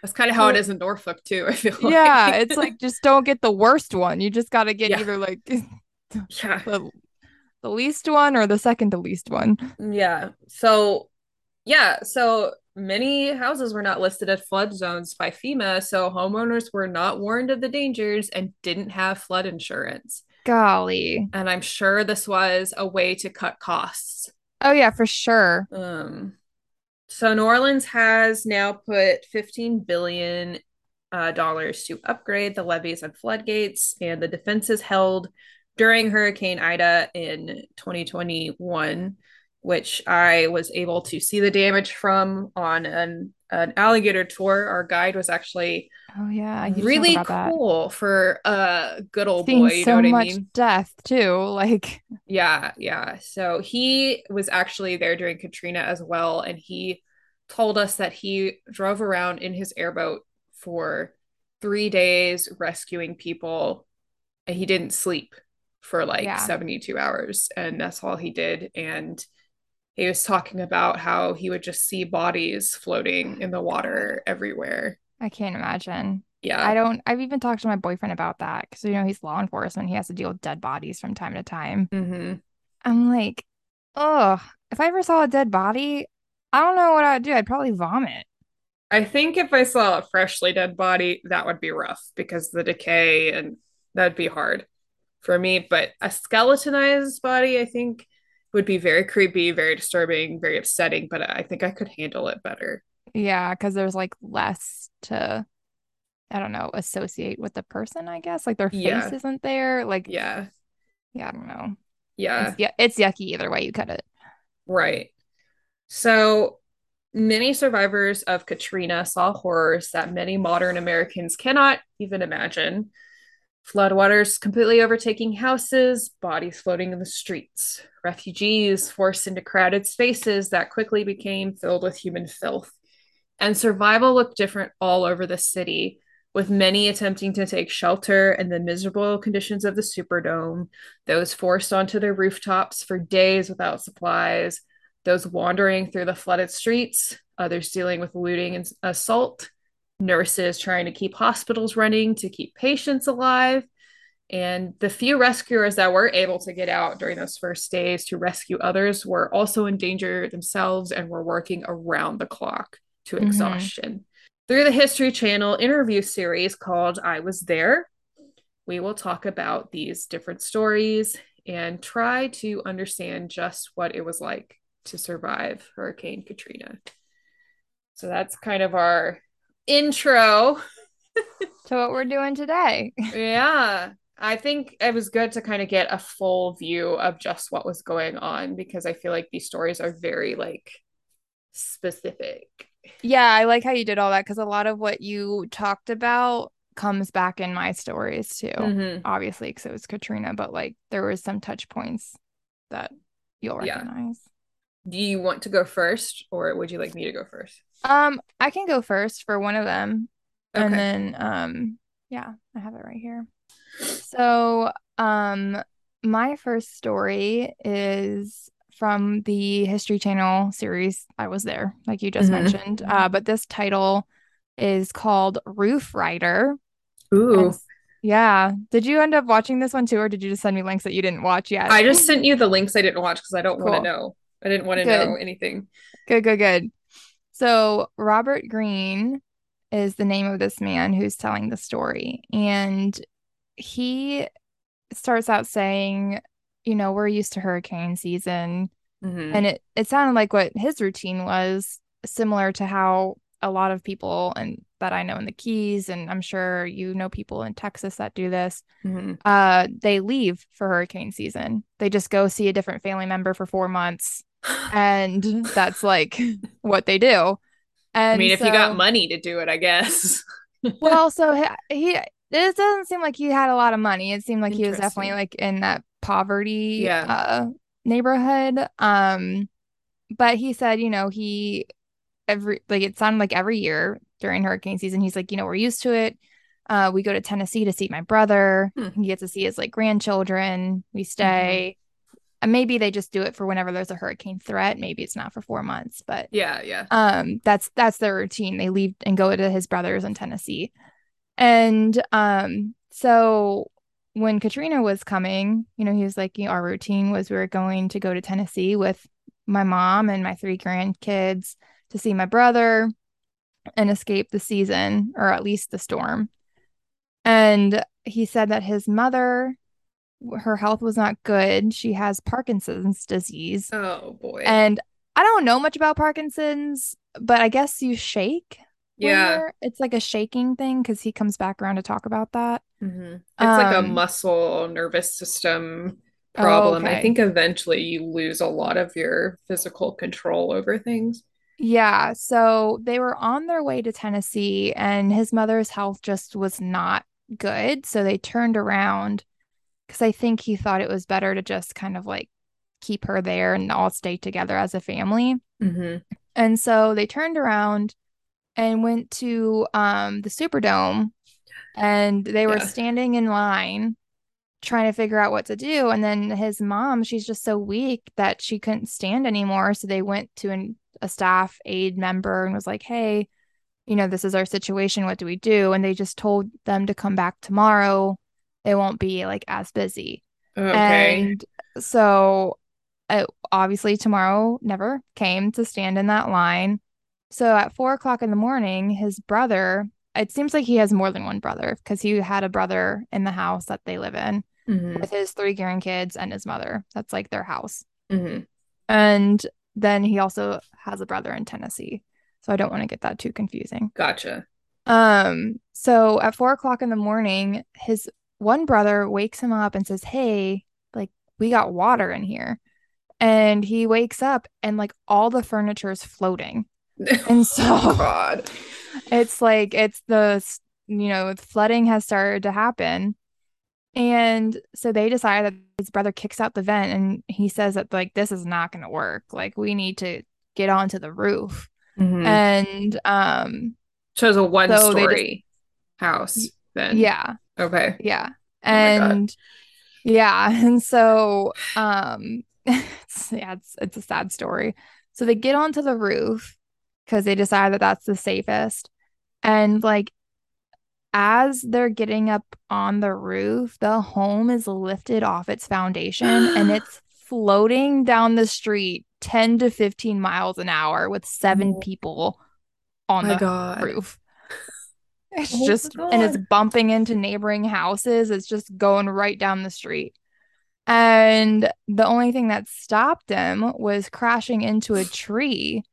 That's kind of how it is in Norfolk too, I feel like. Yeah, it's like just don't get the worst one. You just got to get either like the least one or the second to least one. Yeah. So many houses were not listed as flood zones by FEMA, so homeowners were not warned of the dangers and didn't have flood insurance. Golly. And I'm sure this was a way to cut costs. Oh, yeah, for sure. So New Orleans has now put $15 billion dollars to upgrade the levees and floodgates and the defenses held during Hurricane Ida in 2021, which I was able to see the damage from on an alligator tour. Our guide was actually really cool for a good old boy. You know what I mean? So much death too, like So he was actually there during Katrina as well, and he told us that he drove around in his airboat for 3 days rescuing people, and he didn't sleep for 72 hours, and that's all he did. And he was talking about how he would just see bodies floating in the water everywhere. I can't imagine. Yeah. I've even talked to my boyfriend about that because, you know, he's law enforcement. He has to deal with dead bodies from time to time. Mm-hmm. I'm like, oh, if I ever saw a dead body, I don't know what I would do. I'd probably vomit. I think if I saw a freshly dead body, that would be rough because the decay, and that'd be hard for me. But a skeletonized body, I think, would be very creepy, very disturbing, very upsetting. But I think I could handle it better. Yeah, because there's like less to, I don't know, associate with the person, I guess. Like their face isn't there. Like, I don't know. Yeah. It's yucky either way you cut it. Right. So many survivors of Katrina saw horrors that many modern Americans cannot even imagine. Floodwaters completely overtaking houses, bodies floating in the streets, refugees forced into crowded spaces that quickly became filled with human filth. And survival looked different all over the city, with many attempting to take shelter in the miserable conditions of the Superdome, those forced onto their rooftops for days without supplies, those wandering through the flooded streets, others dealing with looting and assault, nurses trying to keep hospitals running to keep patients alive, and the few rescuers that were able to get out during those first days to rescue others were also in danger themselves and were working around the clock to exhaustion. Through the History Channel interview series called I Was There, we will talk about these different stories and try to understand just what it was like to survive Hurricane Katrina. So that's kind of our intro to what we're doing today. Yeah. I think it was good to kind of get a full view of just what was going on, because I feel like these stories are very like specific. Yeah. I like how you did all that, because a lot of what you talked about comes back in my stories too, obviously, because it was Katrina, but like there was some touch points that you'll recognize. Yeah. Do you want to go first, or would you like me to go first? I can go first for one of them. Okay. And then, I have it right here. So, my first story is from the History Channel series I Was There, like you just mentioned. But this title is called Roof Rider. Ooh. Yeah. Did you end up watching this one too, or did you just send me links that you didn't watch yet? I just sent you the links I didn't watch because I don't want to know. I didn't want to know anything. Good. So Robert Green is the name of this man who's telling the story. And he starts out saying, you know, we're used to hurricane season. And it sounded like what his routine was, similar to how a lot of people and that I know in the Keys, and I'm sure you know people in Texas that do this, they leave for hurricane season. They just go see a different family member for 4 months, and that's like what they do. And I mean, if you got money to do it, I guess. Well, so it doesn't seem like he had a lot of money. It seemed like he was definitely like in that poverty neighborhood. But he said, you know, it sounded like every year during hurricane season, he's like, you know, we're used to it. We go to Tennessee to see my brother. He gets to see his like grandchildren. We stay. And maybe they just do it for whenever there's a hurricane threat. Maybe it's not for 4 months, but yeah. That's their routine. They leave and go to his brother's in Tennessee. And so when Katrina was coming, you know, he was like, you know, our routine was we were going to go to Tennessee with my mom and my 3 grandkids to see my brother and escape the season, or at least the storm. And he said that his mother, her health was not good. She has Parkinson's disease. Oh boy. And I don't know much about Parkinson's, but I guess you shake where it's like a shaking thing, because he comes back around to talk about that. Mm-hmm. It's like a muscle nervous system problem. I think eventually you lose a lot of your physical control over things. Yeah, so they were on their way to Tennessee, and his mother's health just was not good, so they turned around because I think he thought it was better to just kind of like keep her there and all stay together as a family. Mm-hmm. And so they turned around and went to the Superdome, and they were standing in line trying to figure out what to do. And then his mom, she's just so weak that she couldn't stand anymore, so they went to a staff aid member and was like, hey, you know, this is our situation, what do we do? And they just told them to come back tomorrow, it won't be like as busy. Okay. And so obviously tomorrow never came to stand in that line. So at 4 o'clock in the morning, his brother, it seems like he has more than one brother because he had a brother in the house that they live in, mm-hmm. with his three grandkids and his mother. That's like their house. Mm-hmm. And then he also has a brother in Tennessee. So I don't want to get that too confusing. Gotcha. So at 4 o'clock in the morning, his one brother wakes him up and says, hey, like, we got water in here. And he wakes up and like all the furniture is floating. And so God. It's like, it's the, you know, flooding has started to happen. And so they decide that his brother kicks out the vent, and he says that like, this is not going to work. Like, we need to get onto the roof. Mm-hmm. And so it's a one-story house then. Yeah. Okay. Yeah. And and so it's a sad story. So they get onto the roof because they decide that that's the safest. And like, as they're getting up on the roof, the home is lifted off its foundation and it's floating down the street 10 to 15 miles an hour with seven people on the roof. It's and it's bumping into neighboring houses. It's just going right down the street. And the only thing that stopped them was crashing into a tree.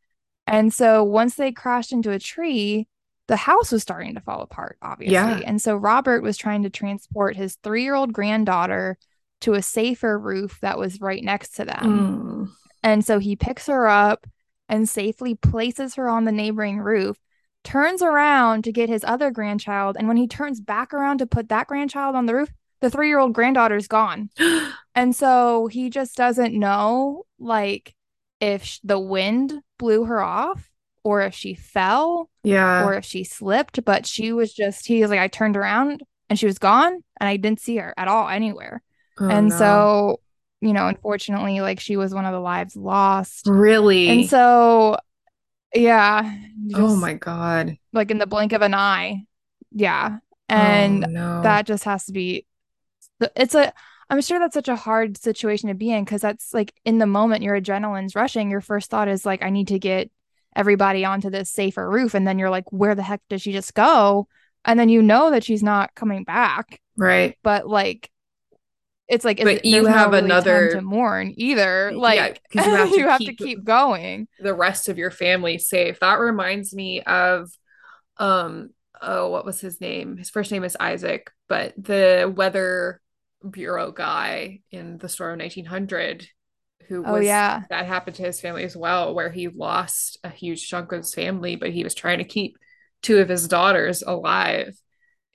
And so once they crashed into a tree, the house was starting to fall apart, obviously. Yeah. And so Robert was trying to transport his 3-year-old granddaughter to a safer roof that was right next to them. Mm. And so he picks her up and safely places her on the neighboring roof, turns around to get his other grandchild. And when he turns back around to put that grandchild on the roof, the 3-year-old granddaughter's gone. And so he just doesn't know, like, if the wind blew her off or if she fell or if she slipped. But she was just, he was like, I turned around and she was gone and I didn't see her at all anywhere. Oh, and so, you know, unfortunately, like, she was one of the lives lost. Really? And so, yeah. Just, oh my God. Like in the blink of an eye. Yeah. And that just has to be, I'm sure that's such a hard situation to be in, because that's like, in the moment your adrenaline's rushing. Your first thought is like, I need to get everybody onto this safer roof. And then you're like, where the heck did she just go? And then you know that she's not coming back. Right. But like, it's like, but you have really another time to mourn either. Like, yeah, you have to keep going. The rest of your family safe. That reminds me of, what was his name? His first name is Isaac, but the weather bureau guy in The Storm of 1900, who was that happened to his family as well, where he lost a huge chunk of his family, but he was trying to keep two of his daughters alive.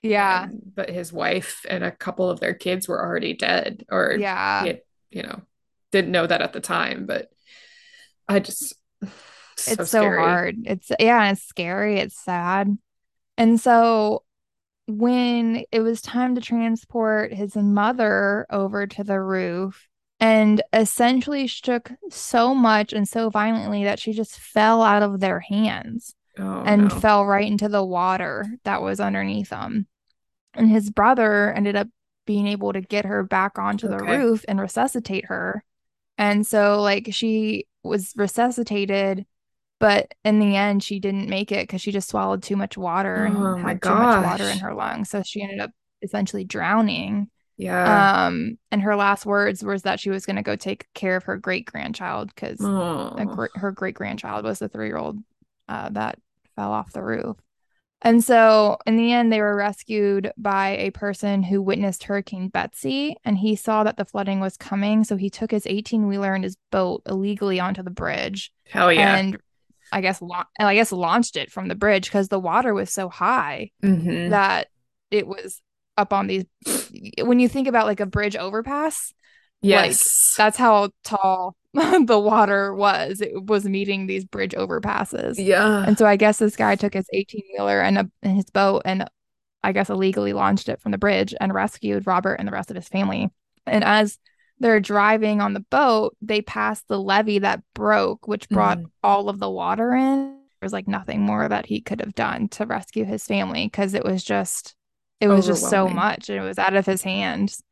Yeah. But his wife and a couple of their kids were already dead, or you know, didn't know that at the time. But it's so hard. It's scary. It's sad. And so when it was time to transport his mother over to the roof, and essentially shook so much and so violently that she just fell out of their hands fell right into the water that was underneath them. And his brother ended up being able to get her back onto the roof and resuscitate her. And so like, she was resuscitated, but in the end she didn't make it because she just swallowed too much water and had too much water in her lungs. So she ended up essentially drowning. Yeah. And her last words was that she was going to go take care of her great-grandchild, because her great-grandchild was the 3-year-old that fell off the roof. And so in the end, they were rescued by a person who witnessed Hurricane Betsy, and he saw that the flooding was coming. So he took his 18-wheeler and his boat illegally onto the bridge. Hell yeah. And I guess launched it from the bridge because the water was so high that it was up on these. When you think about like a bridge overpass, yes, like, that's how tall the water was. It was meeting these bridge overpasses. Yeah. And so I guess this guy took his 18-wheeler and his boat and I guess illegally launched it from the bridge and rescued Robert and the rest of his family. And as they're driving on the boat, they passed the levee that broke, which brought all of the water in. There was like nothing more that he could have done to rescue his family because it was just so much. It was out of his hands.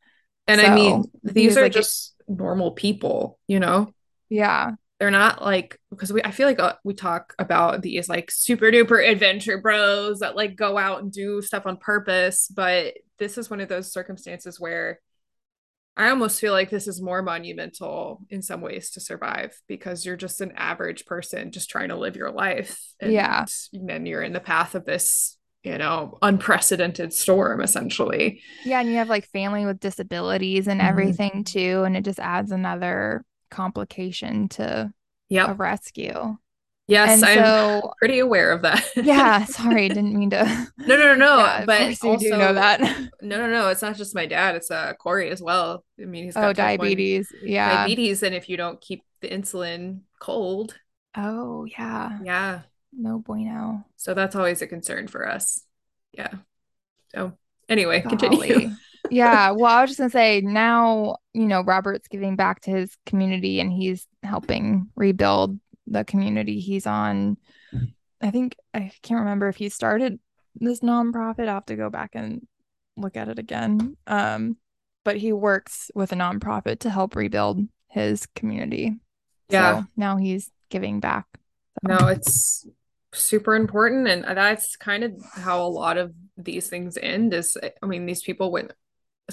And so, I mean, these are like, just normal people, you know? Yeah. They're not like, because I feel like we talk about these like super duper adventure bros that like go out and do stuff on purpose. But this is one of those circumstances where I almost feel like this is more monumental in some ways to survive because you're just an average person just trying to live your life. And then you're in the path of this, you know, unprecedented storm essentially. Yeah. And you have like family with disabilities and everything too. And it just adds another complication to a rescue. Yes. And I'm pretty aware of that. Yeah. Sorry. Didn't mean to. No. Yeah, but you do know that. No. It's not just my dad. It's Corey as well. I mean, he's got diabetes. Yeah. Diabetes. And if you don't keep the insulin cold. Oh yeah. Yeah. No bueno. So that's always a concern for us. Yeah. So anyway, continue. Yeah. Well, I was just going to say now, you know, Robert's giving back to his community and he's helping rebuild the community he's on. I think, I can't remember if he started this nonprofit. I'll have to go back and look at it again. But he works with a nonprofit to help rebuild his community. Yeah. So now he's giving back. No, it's super important. And that's kind of how a lot of these things end is, I mean, these people went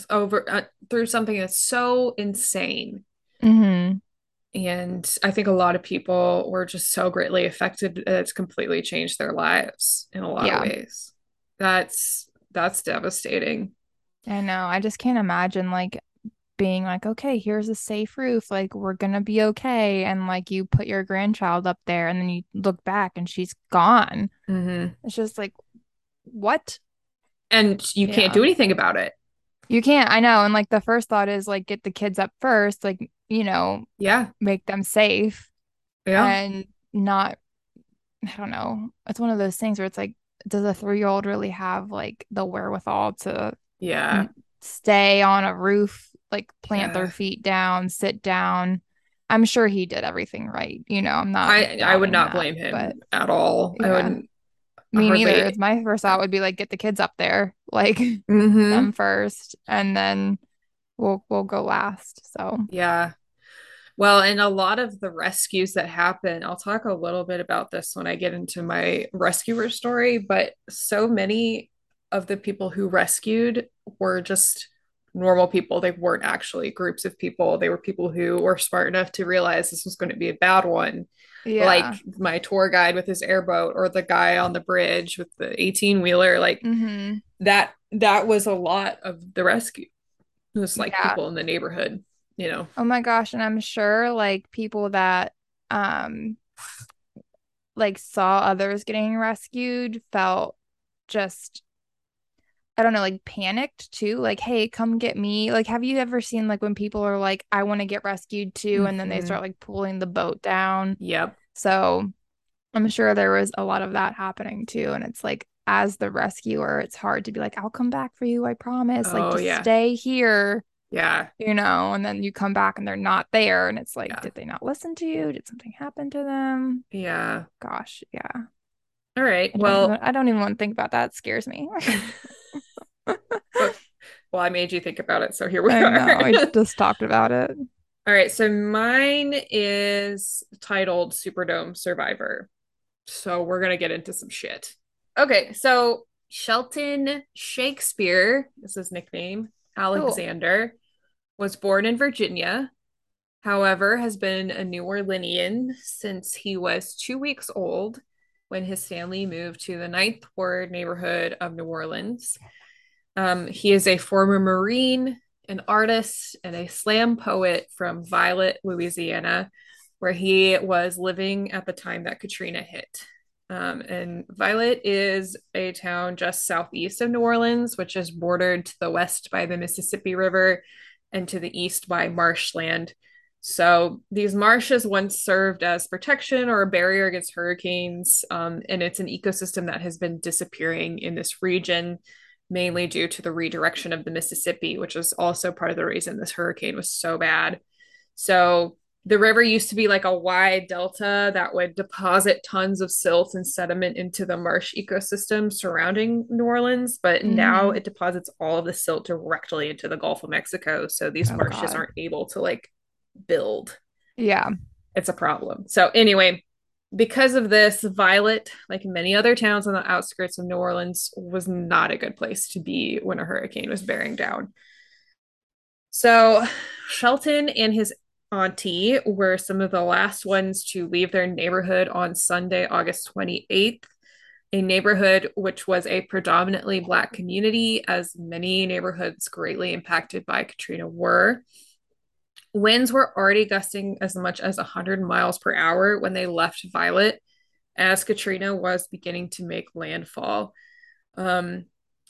over through something that's so insane. Mm-hmm. And I think a lot of people were just so greatly affected. It's completely changed their lives in a lot of ways. That's devastating. I know. I just can't imagine like being like, okay, here's a safe roof, like we're gonna be okay, and like you put your grandchild up there and then you look back and she's gone. It's just like, what? And you can't do anything about it. You can't. I know. And like the first thought is like get the kids up first, like, you know, make them safe. And not, I don't know, it's one of those things where it's like, does a 3-year-old really have like the wherewithal to stay on a roof, like plant their feet down, sit down? I'm sure he did everything right. You know, I'm not. I would not blame him at all. Yeah. I wouldn't. Me neither. My first thought would be like, get the kids up there, like them first, and then we'll go last. So yeah. Well, and a lot of the rescues that happen, I'll talk a little bit about this when I get into my rescuer story. But so many of the people who rescued were just normal people. They weren't actually groups of people. They were people who were smart enough to realize this was going to be a bad one. Yeah. Like my tour guide with his airboat or the guy on the bridge with the 18-wheeler, like that was a lot of the rescue. It was like people in the neighborhood, you know. Oh my gosh. And I'm sure like people that like saw others getting rescued felt just, I don't know, like panicked too, like, hey, come get me. Like, have you ever seen like when people are like, I want to get rescued too, and then they start like pulling the boat down? Yep. So I'm sure there was a lot of that happening too. And it's like, as the rescuer, it's hard to be like, I'll come back for you, I promise. Like, just stay here. Yeah. You know, and then you come back and they're not there. And it's like, did they not listen to you? Did something happen to them? Yeah. Gosh. Yeah. All right. I don't even want to think about that. It scares me. Well, I made you think about it, so here we are. I know, I just talked about it. All right, so mine is titled Superdome Survivor. So we're going to get into some shit. Okay, so Shelton Shakespeare, is his nickname, Alexander, was born in Virginia. However, has been a New Orleanian since he was 2 weeks old when his family moved to the Ninth Ward neighborhood of New Orleans. He is a former Marine, an artist, and a slam poet from Violet, Louisiana, where he was living at the time that Katrina hit. And Violet is a town just southeast of New Orleans, which is bordered to the west by the Mississippi River and to the east by marshland. So these marshes once served as protection or a barrier against hurricanes, and it's an ecosystem that has been disappearing in this region, mainly due to the redirection of the Mississippi, which is also part of the reason this hurricane was so bad. So the river used to be like a wide delta that would deposit tons of silt and sediment into the marsh ecosystem surrounding New Orleans, but now it deposits all of the silt directly into the Gulf of Mexico. So these marshes aren't able to like build. Yeah. It's a problem. So anyway, because of this, Violet, like many other towns on the outskirts of New Orleans, was not a good place to be when a hurricane was bearing down. So Shelton and his auntie were some of the last ones to leave their neighborhood on Sunday, August 28th, a neighborhood which was a predominantly Black community, as many neighborhoods greatly impacted by Katrina were. Winds were already gusting as much as 100 miles per hour when they left Violet, as Katrina was beginning to make landfall.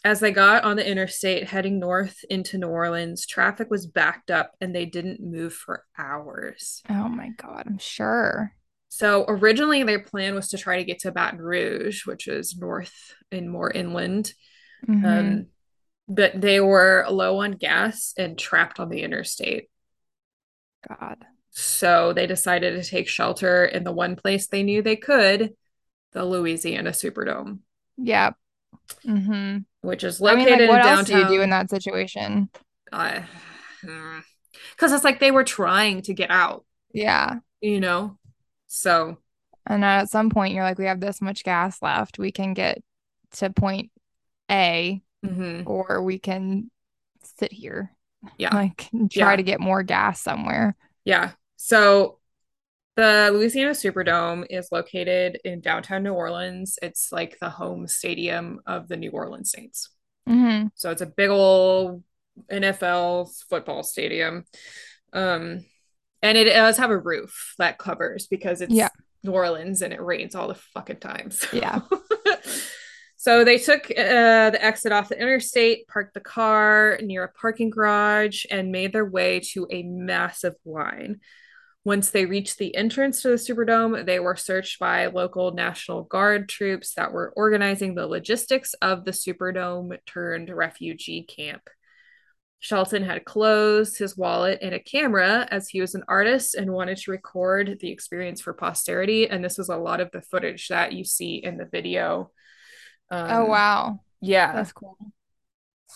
As they got on the interstate heading north into New Orleans, traffic was backed up and they didn't move for hours. Oh my God, I'm sure. So originally their plan was to try to get to Baton Rouge, which is north and more inland. But they were low on gas and trapped on the interstate. God. So they decided to take shelter in the one place they knew they could, the Louisiana Superdome. Yeah. Mm-hmm. Which is located in downtown. What else do you do in that situation? Because it's like they were trying to get out. Yeah. You know? So. And at some point you're like, we have this much gas left. We can get to point A or we can sit here. Yeah. Like try to get more gas somewhere. Yeah. So the Louisiana Superdome is located in downtown New Orleans. It's like the home stadium of the New Orleans Saints. So it's a big old NFL football stadium. And it does have a roof that covers because it's New Orleans and it rains all the fucking time. So. Yeah. So they took the exit off the interstate, parked the car near a parking garage, and made their way to a massive line. Once they reached the entrance to the Superdome, they were searched by local National Guard troops that were organizing the logistics of the Superdome-turned-refugee camp. Shelton had clothes, his wallet, and a camera, as he was an artist and wanted to record the experience for posterity, and this was a lot of the footage that you see in the video. Oh, wow. Yeah. That's cool.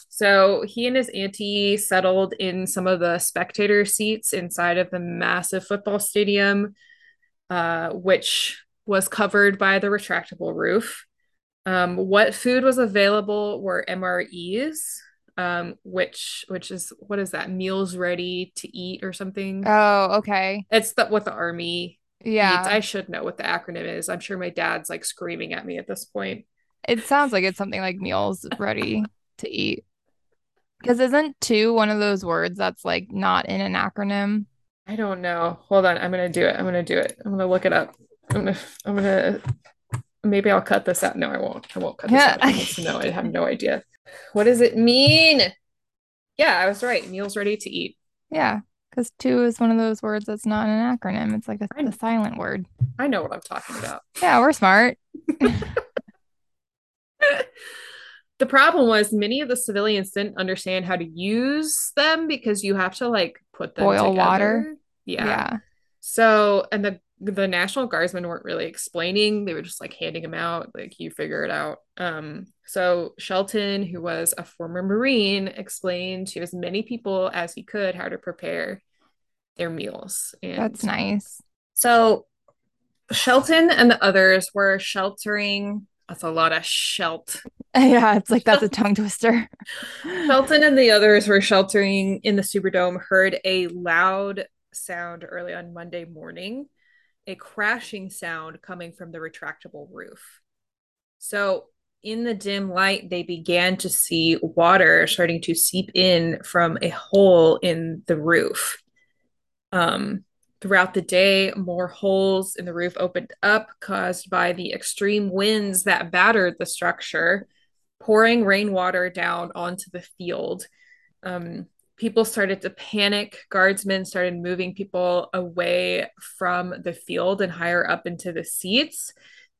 So he and his auntie settled in some of the spectator seats inside of the massive football stadium, which was covered by the retractable roof. What food was available were MREs, which is, what is that? Meals ready to eat or something. Oh, okay. It's what the Army eats. I should know what the acronym is. I'm sure my dad's like screaming at me at this point. It sounds like it's something like meals ready to eat. Because isn't two one of those words that's like not in an acronym? I don't know. Hold on. I'm going to do it. I'm going to look it up. Maybe I'll cut this out. No, I won't. I won't cut this out. No, I have no idea. What does it mean? Yeah, I was right. Meals ready to eat. Yeah. Because two is one of those words that's not an acronym. It's like a silent word. I know what I'm talking about. Yeah, we're smart. The problem was many of the civilians didn't understand how to use them because you have to like put them boil together. Water. Yeah. So, and the National Guardsmen weren't really explaining. They were just like handing them out. Like, you figure it out. So Shelton, who was a former Marine, explained to as many people as he could how to prepare their meals. And that's nice. So Shelton and the others were sheltering. That's a lot of shelt. Yeah, it's like that's a tongue twister. Shelton and the others were sheltering in the Superdome heard a loud sound early on Monday morning. a crashing sound coming from the retractable roof. So in the dim light, they began to see water starting to seep in from a hole in the roof. Throughout the day, more holes in the roof opened up, caused by the extreme winds that battered the structure, pouring rainwater down onto the field. People started to panic. Guardsmen started moving people away from the field and higher up into the seats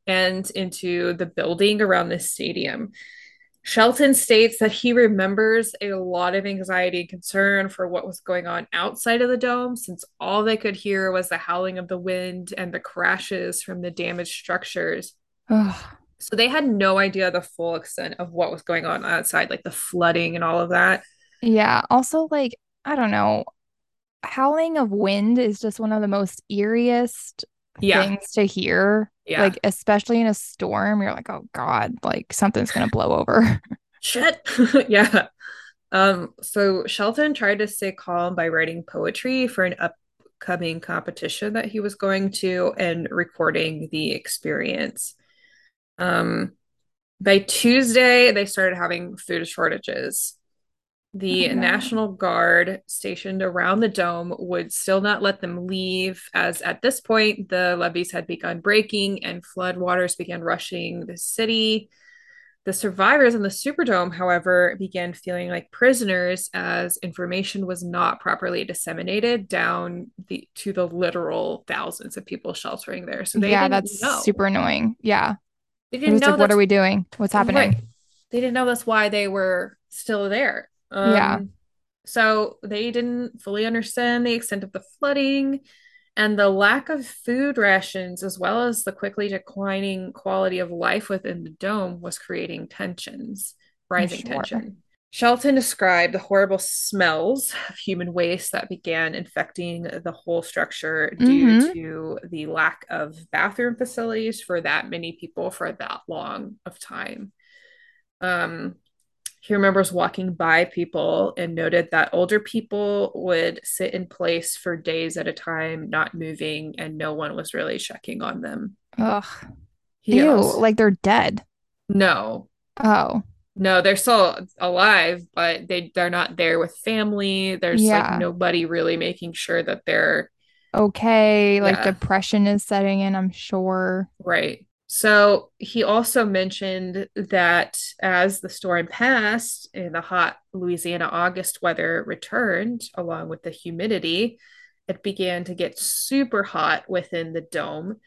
and into the building around the stadium. Shelton states that he remembers a lot of anxiety and concern for what was going on outside of the dome, since all they could hear was the howling of the wind and the crashes from the damaged structures. Ugh. So they had no idea the full extent of what was going on outside, like the flooding and all of that. Yeah. Also, like, I don't know, howling of wind is just one of the most eeriest things to hear. Yeah. Like, especially in a storm, you're like, oh God, like something's going to blow over. Shit. Yeah. So Shelton tried to stay calm by writing poetry for an upcoming competition that he was going to and recording the experience. By Tuesday, they started having food shortages. The National Guard stationed around the dome would still not let them leave, as at this point, the levees had begun breaking and floodwaters began rushing the city. The survivors in the Superdome, however, began feeling like prisoners, as information was not properly disseminated down to the literal thousands of people sheltering there. So they didn't know. Super annoying. Yeah. They didn't know. Like, what are we doing? What's happening? Right. They didn't know that's why they were still there. So they didn't fully understand the extent of the flooding and the lack of food rations, as well as the quickly declining quality of life within the dome, was creating tensions, rising tension. Shelton described the horrible smells of human waste that began infecting the whole structure due to the lack of bathroom facilities for that many people for that long of time. He remembers walking by people and noted that older people would sit in place for days at a time, not moving, and no one was really checking on them. Ugh. Like they're dead. No. Oh. No, they're still alive, but they're not there with family. There's like nobody really making sure that they're okay. Like depression is setting in, I'm sure. Right. So he also mentioned that as the storm passed and the hot Louisiana August weather returned, along with the humidity, it began to get super hot within the dome,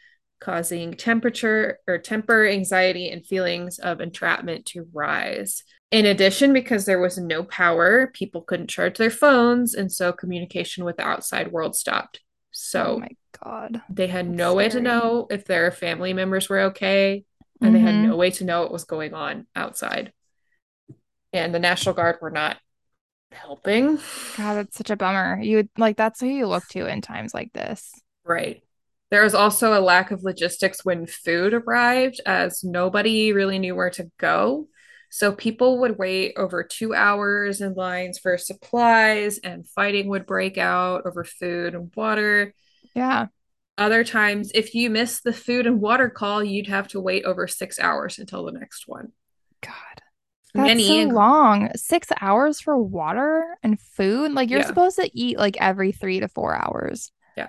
causing temper, anxiety, and feelings of entrapment to rise. In addition, because there was no power, people couldn't charge their phones, and so communication with the outside world stopped. So, oh my God. They had no way to know if their family members were okay, and they had no way to know what was going on outside. And the National Guard were not helping. God, that's such a bummer. That's who you look to in times like this. Right. There was also a lack of logistics when food arrived, as nobody really knew where to go. So people would wait over 2 hours in lines for supplies, and fighting would break out over food and water. Yeah. Other times, if you missed the food and water call, you'd have to wait over 6 hours until the next one. God. That's so long. 6 hours for water and food? Like, you're supposed to eat, like, every 3 to 4 hours. Yeah.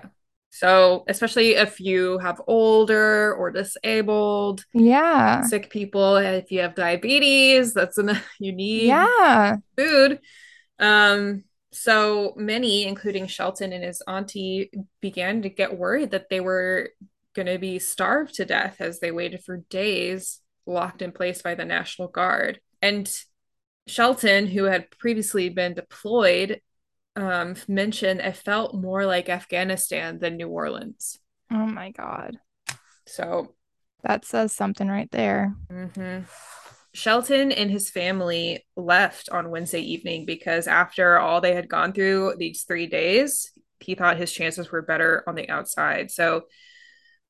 So, especially if you have older or disabled, sick people, if you have diabetes, that's enough. You need food. So many, including Shelton and his auntie, began to get worried that they were going to be starved to death as they waited for days, locked in place by the National Guard. And Shelton, who had previously been deployed, mentioned it felt more like Afghanistan than New Orleans. Oh my God. So that says something right there. Shelton and his family left on Wednesday evening because after all they had gone through these 3 days, he thought his chances were better on the outside. So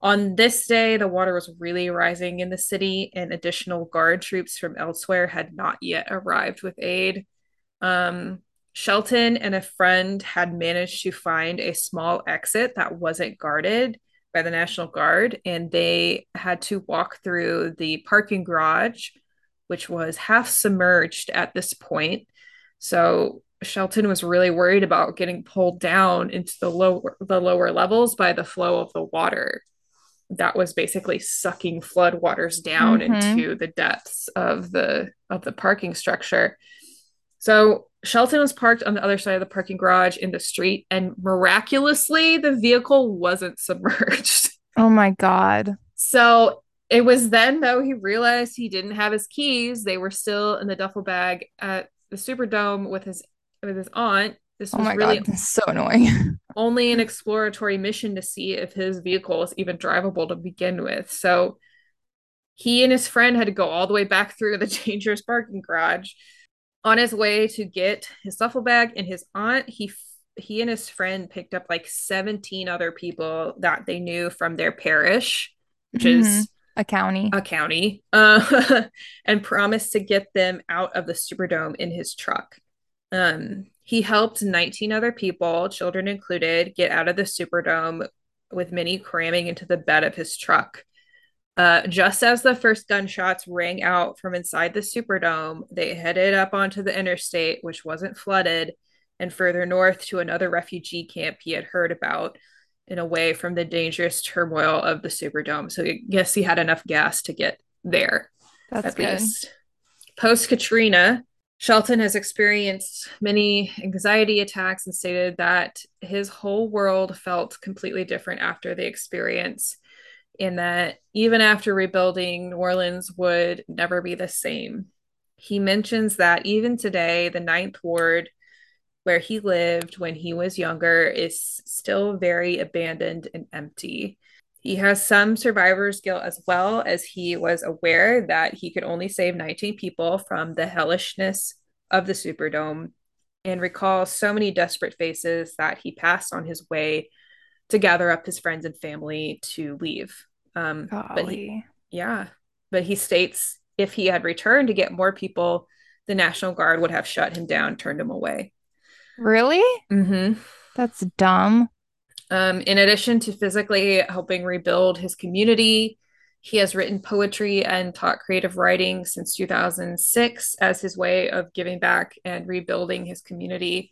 on this day, the water was really rising in the city, and additional guard troops from elsewhere had not yet arrived with aid. Shelton and a friend had managed to find a small exit that wasn't guarded, by the National Guard, and they had to walk through the parking garage, which was half submerged at this point. So Shelton was really worried about getting pulled down into the lower levels by the flow of the water that was basically sucking flood waters down into the depths of the parking structure. So Shelton was parked on the other side of the parking garage in the street, and miraculously the vehicle wasn't submerged. Oh my God. So it was then, though, he realized he didn't have his keys. They were still in the duffel bag at the Superdome with his aunt. This was God, this is so annoying. Only an exploratory mission to see if his vehicle was even drivable to begin with. So he and his friend had to go all the way back through the dangerous parking garage. On his way to get his duffel bag and his aunt, he and his friend picked up like 17 other people that they knew from their parish, which is a county, and promised to get them out of the Superdome in his truck. He helped 19 other people, children included, get out of the Superdome, with many cramming into the bed of his truck. Just as the first gunshots rang out from inside the Superdome, they headed up onto the interstate, which wasn't flooded, and further north to another refugee camp he had heard about, and away from the dangerous turmoil of the Superdome. So I guess he had enough gas to get there. That's good. Post-Katrina, Shelton has experienced many anxiety attacks and stated that his whole world felt completely different after the experience, and that even after rebuilding, New Orleans would never be the same. He mentions that even today, the Ninth Ward, where he lived when he was younger, is still very abandoned and empty. He has some survivor's guilt, as well as he was aware that he could only save 19 people from the hellishness of the Superdome, and recalls so many desperate faces that he passed on his way to gather up his friends and family to leave. But he states if he had returned to get more people, the National Guard would have shut him down, turned him away. Really? Mm-hmm. That's dumb. In addition to physically helping rebuild his community, he has written poetry and taught creative writing since 2006 as his way of giving back and rebuilding his community.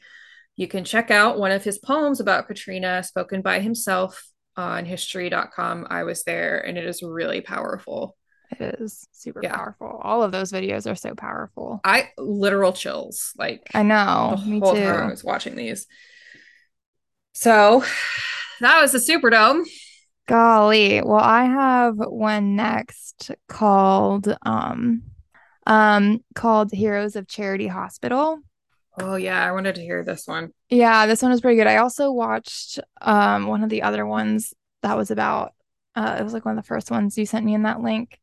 You can check out one of his poems about Katrina spoken by himself on history.com. I was there, and it is really powerful. It is super powerful. All of those videos are so powerful. I literal chills. Like, I know. The whole time I was watching these. So that was the Superdome. Golly. Well, I have one next called Heroes of Charity Hospital. Oh yeah, I wanted to hear this one. Yeah, this one was pretty good. I also watched one of the other ones that was about it was like one of the first ones you sent me in that link.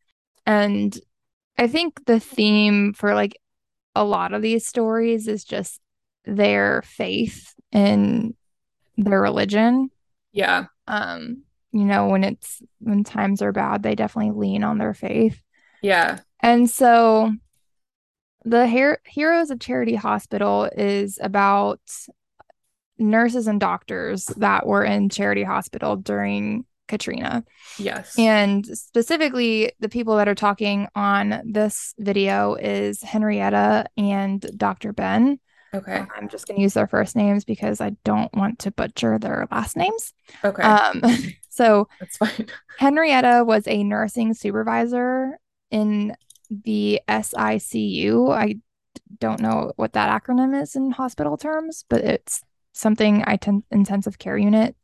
And I think the theme for like a lot of these stories is just their faith in their religion. Yeah. You know, when times are bad, they definitely lean on their faith. Yeah. And so the Heroes of Charity Hospital is about nurses and doctors that were in Charity Hospital during Katrina. Yes. And specifically, the people that are talking on this video is Henrietta and Dr. Ben. Okay. I'm just going to use their first names because I don't want to butcher their last names. Okay. So that's fine. Henrietta was a nursing supervisor in the SICU. I don't know what that acronym is in hospital terms, but it's something intensive care unit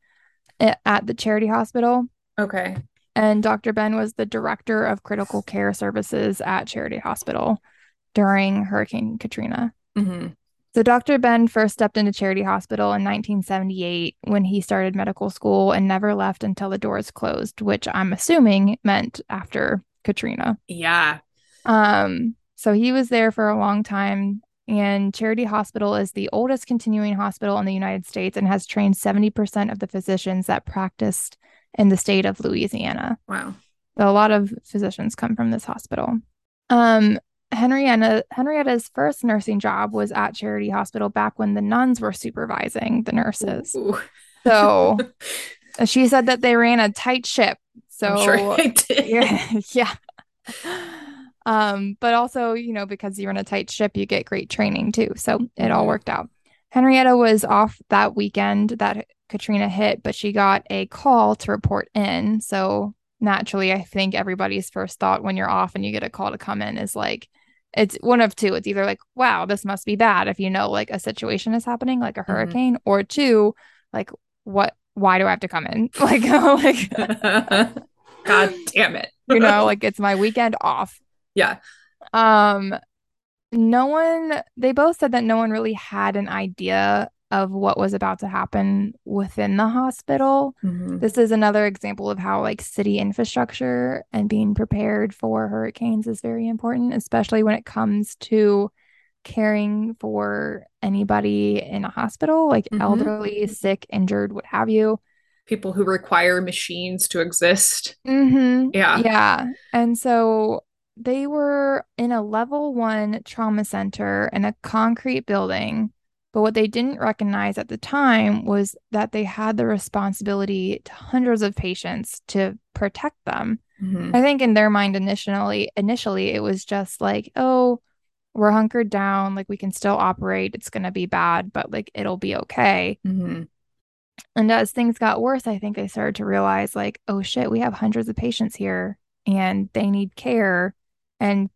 at the Charity Hospital. Okay. And Dr. Ben was the director of critical care services at Charity Hospital during Hurricane Katrina. Mm-hmm. So Dr. Ben first stepped into Charity Hospital in 1978 when he started medical school, and never left until the doors closed, which I'm assuming meant after Katrina. Yeah. So he was there for a long time, and Charity Hospital is the oldest continuing hospital in the United States and has trained 70% of the physicians that practiced in the state of Louisiana. Wow. So a lot of physicians come from this hospital. Henrietta's first nursing job was at Charity Hospital back when the nuns were supervising the nurses. So She said that they ran a tight ship. So I'm sure they did. Yeah. But also, you know, because you're in a tight ship, you get great training too. So it all worked out. Henrietta was off that weekend that Katrina hit, but she got a call to report in. So naturally, I think everybody's first thought when you're off and you get a call to come in is like, it's one of two. It's either like, wow, this must be bad. If you know, like a situation is happening, like a hurricane, or two, like what, why do I have to come in? Like, God damn it. You know, like it's my weekend off. Yeah. No one, they both said that no one really had an idea of what was about to happen within the hospital. Mm-hmm. This is another example of how like city infrastructure and being prepared for hurricanes is very important, especially when it comes to caring for anybody in a hospital, like elderly, sick, injured, what have you. People who require machines to exist. Mm-hmm. Yeah. Yeah. And so they were in a level 1 trauma center in a concrete building. But what they didn't recognize at the time was that they had the responsibility to hundreds of patients to protect them. Mm-hmm. I think in their mind initially it was just like, oh, we're hunkered down. Like we can still operate. It's going to be bad, but like it'll be okay. Mm-hmm. And as things got worse, I think they started to realize like, oh shit, we have hundreds of patients here and they need care. And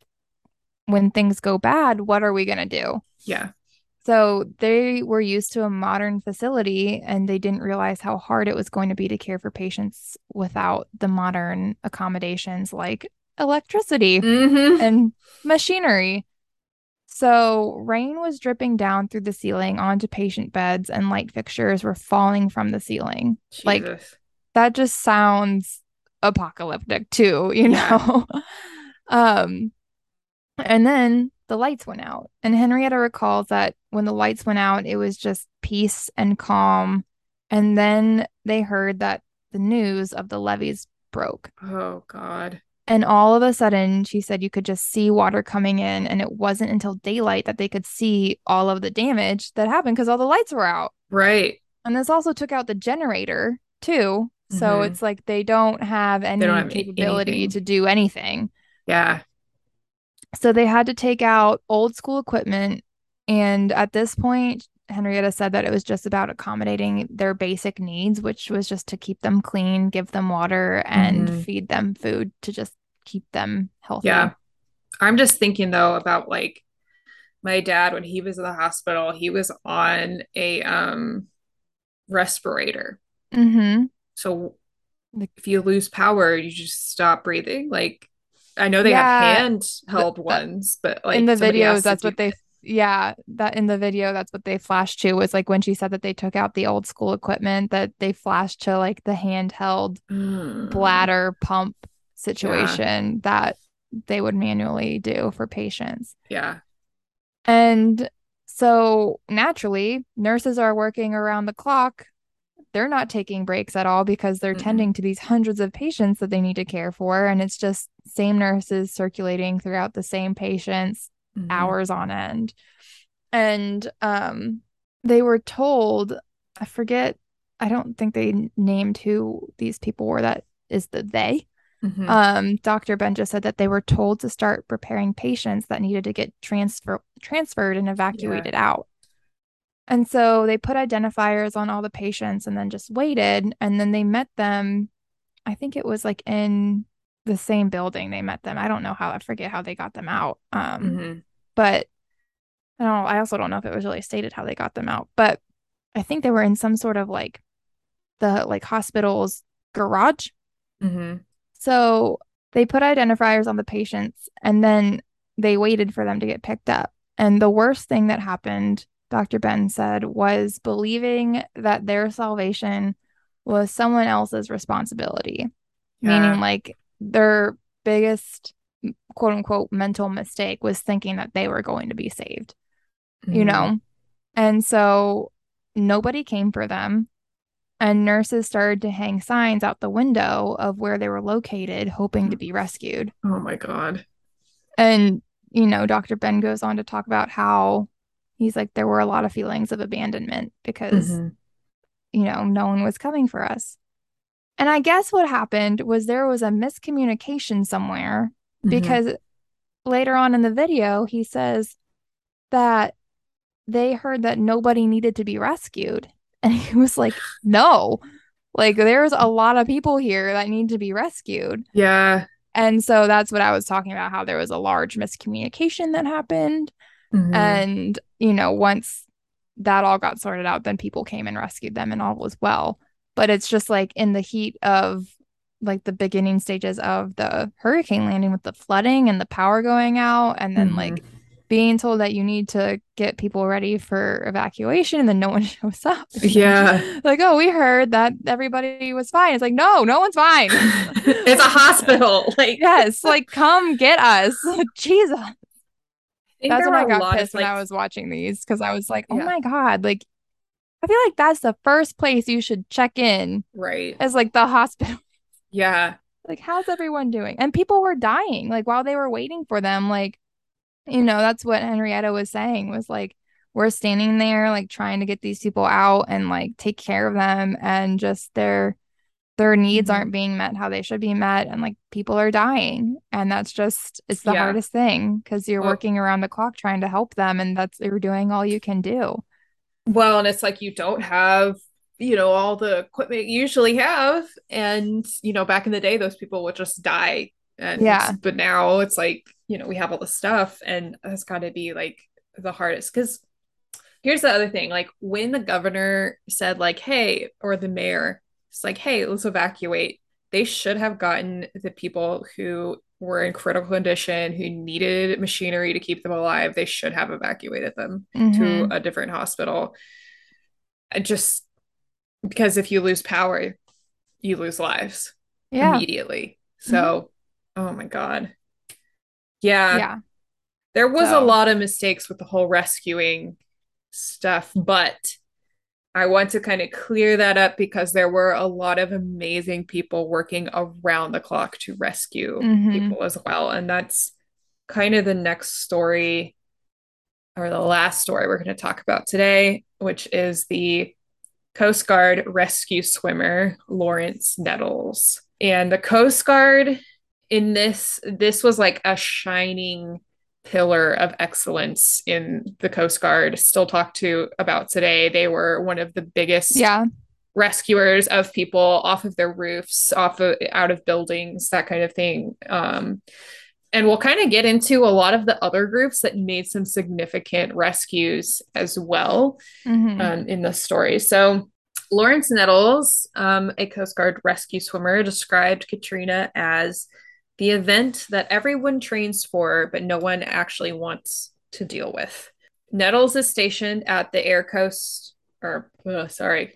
when things go bad, what are we going to do? Yeah. So they were used to a modern facility and they didn't realize how hard it was going to be to care for patients without the modern accommodations like electricity and machinery. So rain was dripping down through the ceiling onto patient beds and light fixtures were falling from the ceiling. Jesus. Like that just sounds apocalyptic too, you know? And then the lights went out. And Henrietta recalls that when the lights went out, it was just peace and calm. And then they heard that the news of the levees broke. Oh, God. And all of a sudden, she said you could just see water coming in. And it wasn't until daylight that they could see all of the damage that happened because all the lights were out. Right. And this also took out the generator, too. So it's like they don't have any capability to do anything. Yeah. So they had to take out old school equipment. And at this point, Henrietta said that it was just about accommodating their basic needs, which was just to keep them clean, give them water, and feed them food to just keep them healthy. Yeah. I'm just thinking, though, about like my dad, when he was in the hospital, he was on a respirator. Mm-hmm. So if you lose power, you just stop breathing. Like, I know they have handheld ones, but like in the videos, that's what they, that in the video, that's what they flashed to was like when she said that they took out the old school equipment that they flashed to like the handheld bladder pump situation that they would manually do for patients. Yeah. And so naturally, nurses are working around the clock. They're not taking breaks at all because they're tending to these hundreds of patients that they need to care for. And it's just same nurses circulating throughout the same patients hours on end. And they were told, I forget, I don't think they named who these people were. That is the they. Dr. Ben just said that they were told to start preparing patients that needed to get transferred and evacuated out. And so they put identifiers on all the patients and then just waited. And then they met them. I think it was like in the same building they met them. I don't know how, I forget how they got them out. But I don't know, I also don't know if it was really stated how they got them out. But I think they were in some sort of like the like hospital's garage. So they put identifiers on the patients and then they waited for them to get picked up. And the worst thing that happened, Dr. Ben said, was believing that their salvation was someone else's responsibility, meaning like their biggest quote unquote mental mistake was thinking that they were going to be saved, you know? And so nobody came for them and nurses started to hang signs out the window of where they were located, hoping to be rescued. Oh my God. And, you know, Dr. Ben goes on to talk about how he's like, there were a lot of feelings of abandonment because, you know, no one was coming for us. And I guess what happened was there was a miscommunication somewhere, because later on in the video, he says that they heard that nobody needed to be rescued. And he was like, no, like there's a lot of people here that need to be rescued. Yeah. And so that's what I was talking about, how there was a large miscommunication that happened. Mm-hmm. And, you know, once that all got sorted out, then people came and rescued them and all was well. But it's just like in the heat of like the beginning stages of the hurricane landing with the flooding and the power going out, and then like being told that you need to get people ready for evacuation, and then no one shows up. Yeah. Like, oh, we heard that everybody was fine. It's like, no, no one's fine. It's a hospital. Like, yes, like come get us. Jesus. That's when I got pissed when I was watching these, because I was like, oh my God, like I feel like that's the first place you should check in. Right. As like the hospital. Yeah. Like, how's everyone doing? And people were dying, like while they were waiting for them. Like, you know, that's what Henrietta was saying, was like, we're standing there like trying to get these people out and like take care of them, and just their needs aren't being met how they should be met. And like people are dying. And that's just, it's the hardest thing, because you're working around the clock trying to help them, and that's, you're doing all you can do. Well, and it's like, you don't have, you know, all the equipment you usually have. And, you know, back in the day, those people would just die. And, but now it's like, you know, we have all the stuff, and that's got to be like the hardest. Cause here's the other thing. Like when the governor said like, hey, or the mayor, it's like, hey, let's evacuate. They should have gotten the people who were in critical condition, who needed machinery to keep them alive. They should have evacuated them to a different hospital. Just because if you lose power, you lose lives immediately. So, oh my God. Yeah. There was a lot of mistakes with the whole rescuing stuff, but I want to kind of clear that up, because there were a lot of amazing people working around the clock to rescue people as well. And that's kind of the next story, or the last story we're going to talk about today, which is the Coast Guard rescue swimmer, Lawrence Nettles. And the Coast Guard in this was like a shining pillar of excellence in the Coast Guard, still talked to about today. They were one of the biggest rescuers of people off of their roofs, out of buildings, that kind of thing. And we'll kind of get into a lot of the other groups that made some significant rescues as well in the story. So Lawrence Nettles, a Coast Guard rescue swimmer, described Katrina as the event that everyone trains for, but no one actually wants to deal with. Nettles is stationed at the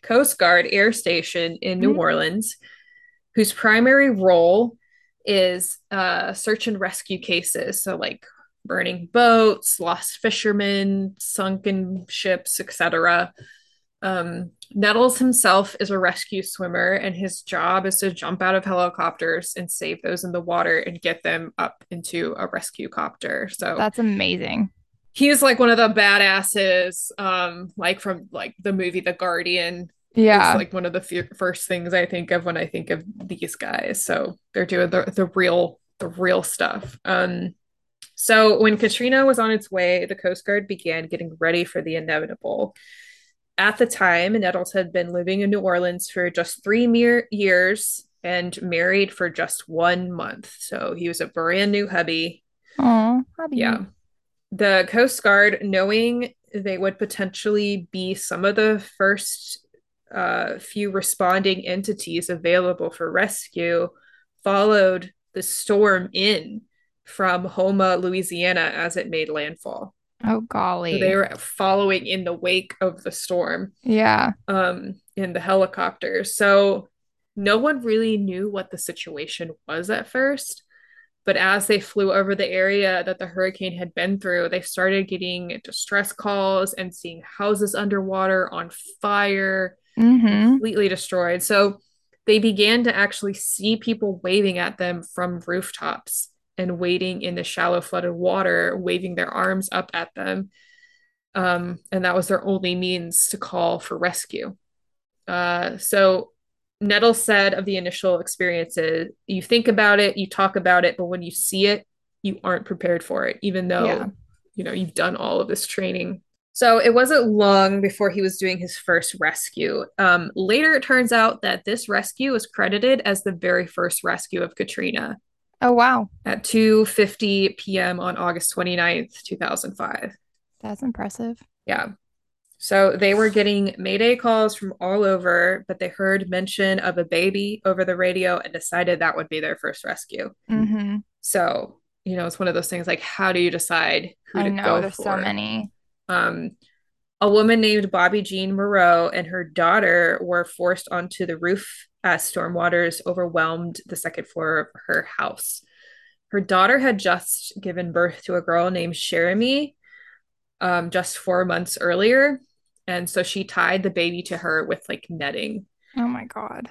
Coast Guard Air Station in New Orleans, whose primary role is search and rescue cases. So like burning boats, lost fishermen, sunken ships, etc. Nettles himself is a rescue swimmer, and his job is to jump out of helicopters and save those in the water and get them up into a rescue copter. So that's amazing. He's like one of the badasses, like from like the movie The Guardian. Yeah. It's like one of the first things I think of when I think of these guys. So they're doing the real stuff. So when Katrina was on its way, the Coast Guard began getting ready for the inevitable. At the time, Nettles had been living in New Orleans for just 3 years and married for just 1 month. So he was a brand new hubby. Oh, hubby. Yeah. The Coast Guard, knowing they would potentially be some of the first few responding entities available for rescue, followed the storm in from Houma, Louisiana, as it made landfall. Oh, golly. So they were following in the wake of the storm. Yeah. In the helicopter. So no one really knew what the situation was at first, but as they flew over the area that the hurricane had been through, they started getting distress calls and seeing houses underwater, on fire, completely destroyed. So they began to actually see people waving at them from rooftops and wading in the shallow flooded water, waving their arms up at them. And that was their only means to call for rescue. So Nettles said of the initial experiences, you think about it, you talk about it, but when you see it, you aren't prepared for it, even though, you know, you've done all of this training. So it wasn't long before he was doing his first rescue. Later, it turns out that this rescue was credited as the very first rescue of Katrina. Oh, wow. At 2:50 p.m. on August 29th, 2005. That's impressive. Yeah. So they were getting Mayday calls from all over, but they heard mention of a baby over the radio and decided that would be their first rescue. Mm-hmm. So, you know, it's one of those things like, how do you decide who to go for? I know, there's so many. A woman named Bobby Jean Moreau and her daughter were forced onto the roof as storm waters overwhelmed the second floor of her house. Her daughter had just given birth to a girl named Sheremy, just 4 months earlier. And so she tied the baby to her with like netting. Oh my God.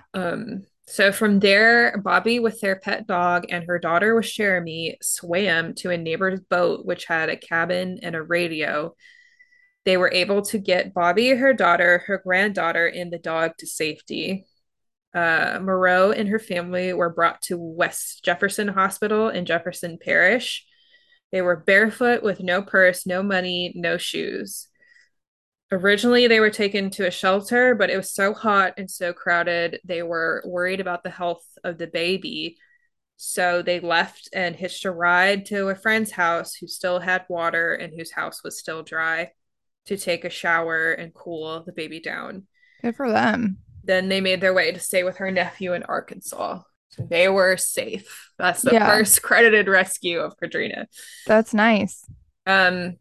So from there, Bobby with their pet dog and her daughter with Sheremy swam to a neighbor's boat, which had a cabin and a radio. They were able to get Bobby, her daughter, her granddaughter, and the dog to safety. Moreau and her family were brought to West Jefferson Hospital in Jefferson Parish. They were barefoot with no purse, no money, no shoes. Originally, they were taken to a shelter, but it was so hot and so crowded, they were worried about the health of the baby. So they left and hitched a ride to a friend's house who still had water and whose house was still dry to take a shower and cool the baby down. Good for them. Then they made their way to stay with her nephew in Arkansas. So they were safe. That's the first credited rescue of Katrina. That's nice.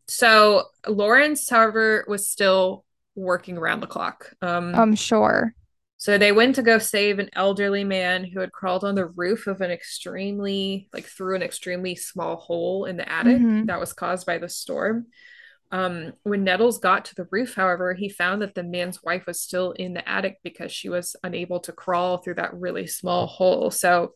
So Lawrence, however, was still working around the clock. I'm sure. So they went to go save an elderly man who had crawled on the roof of an extremely, like through an extremely small hole in the attic that was caused by the storm. When Nettles got to the roof, however, he found that the man's wife was still in the attic because she was unable to crawl through that really small hole. So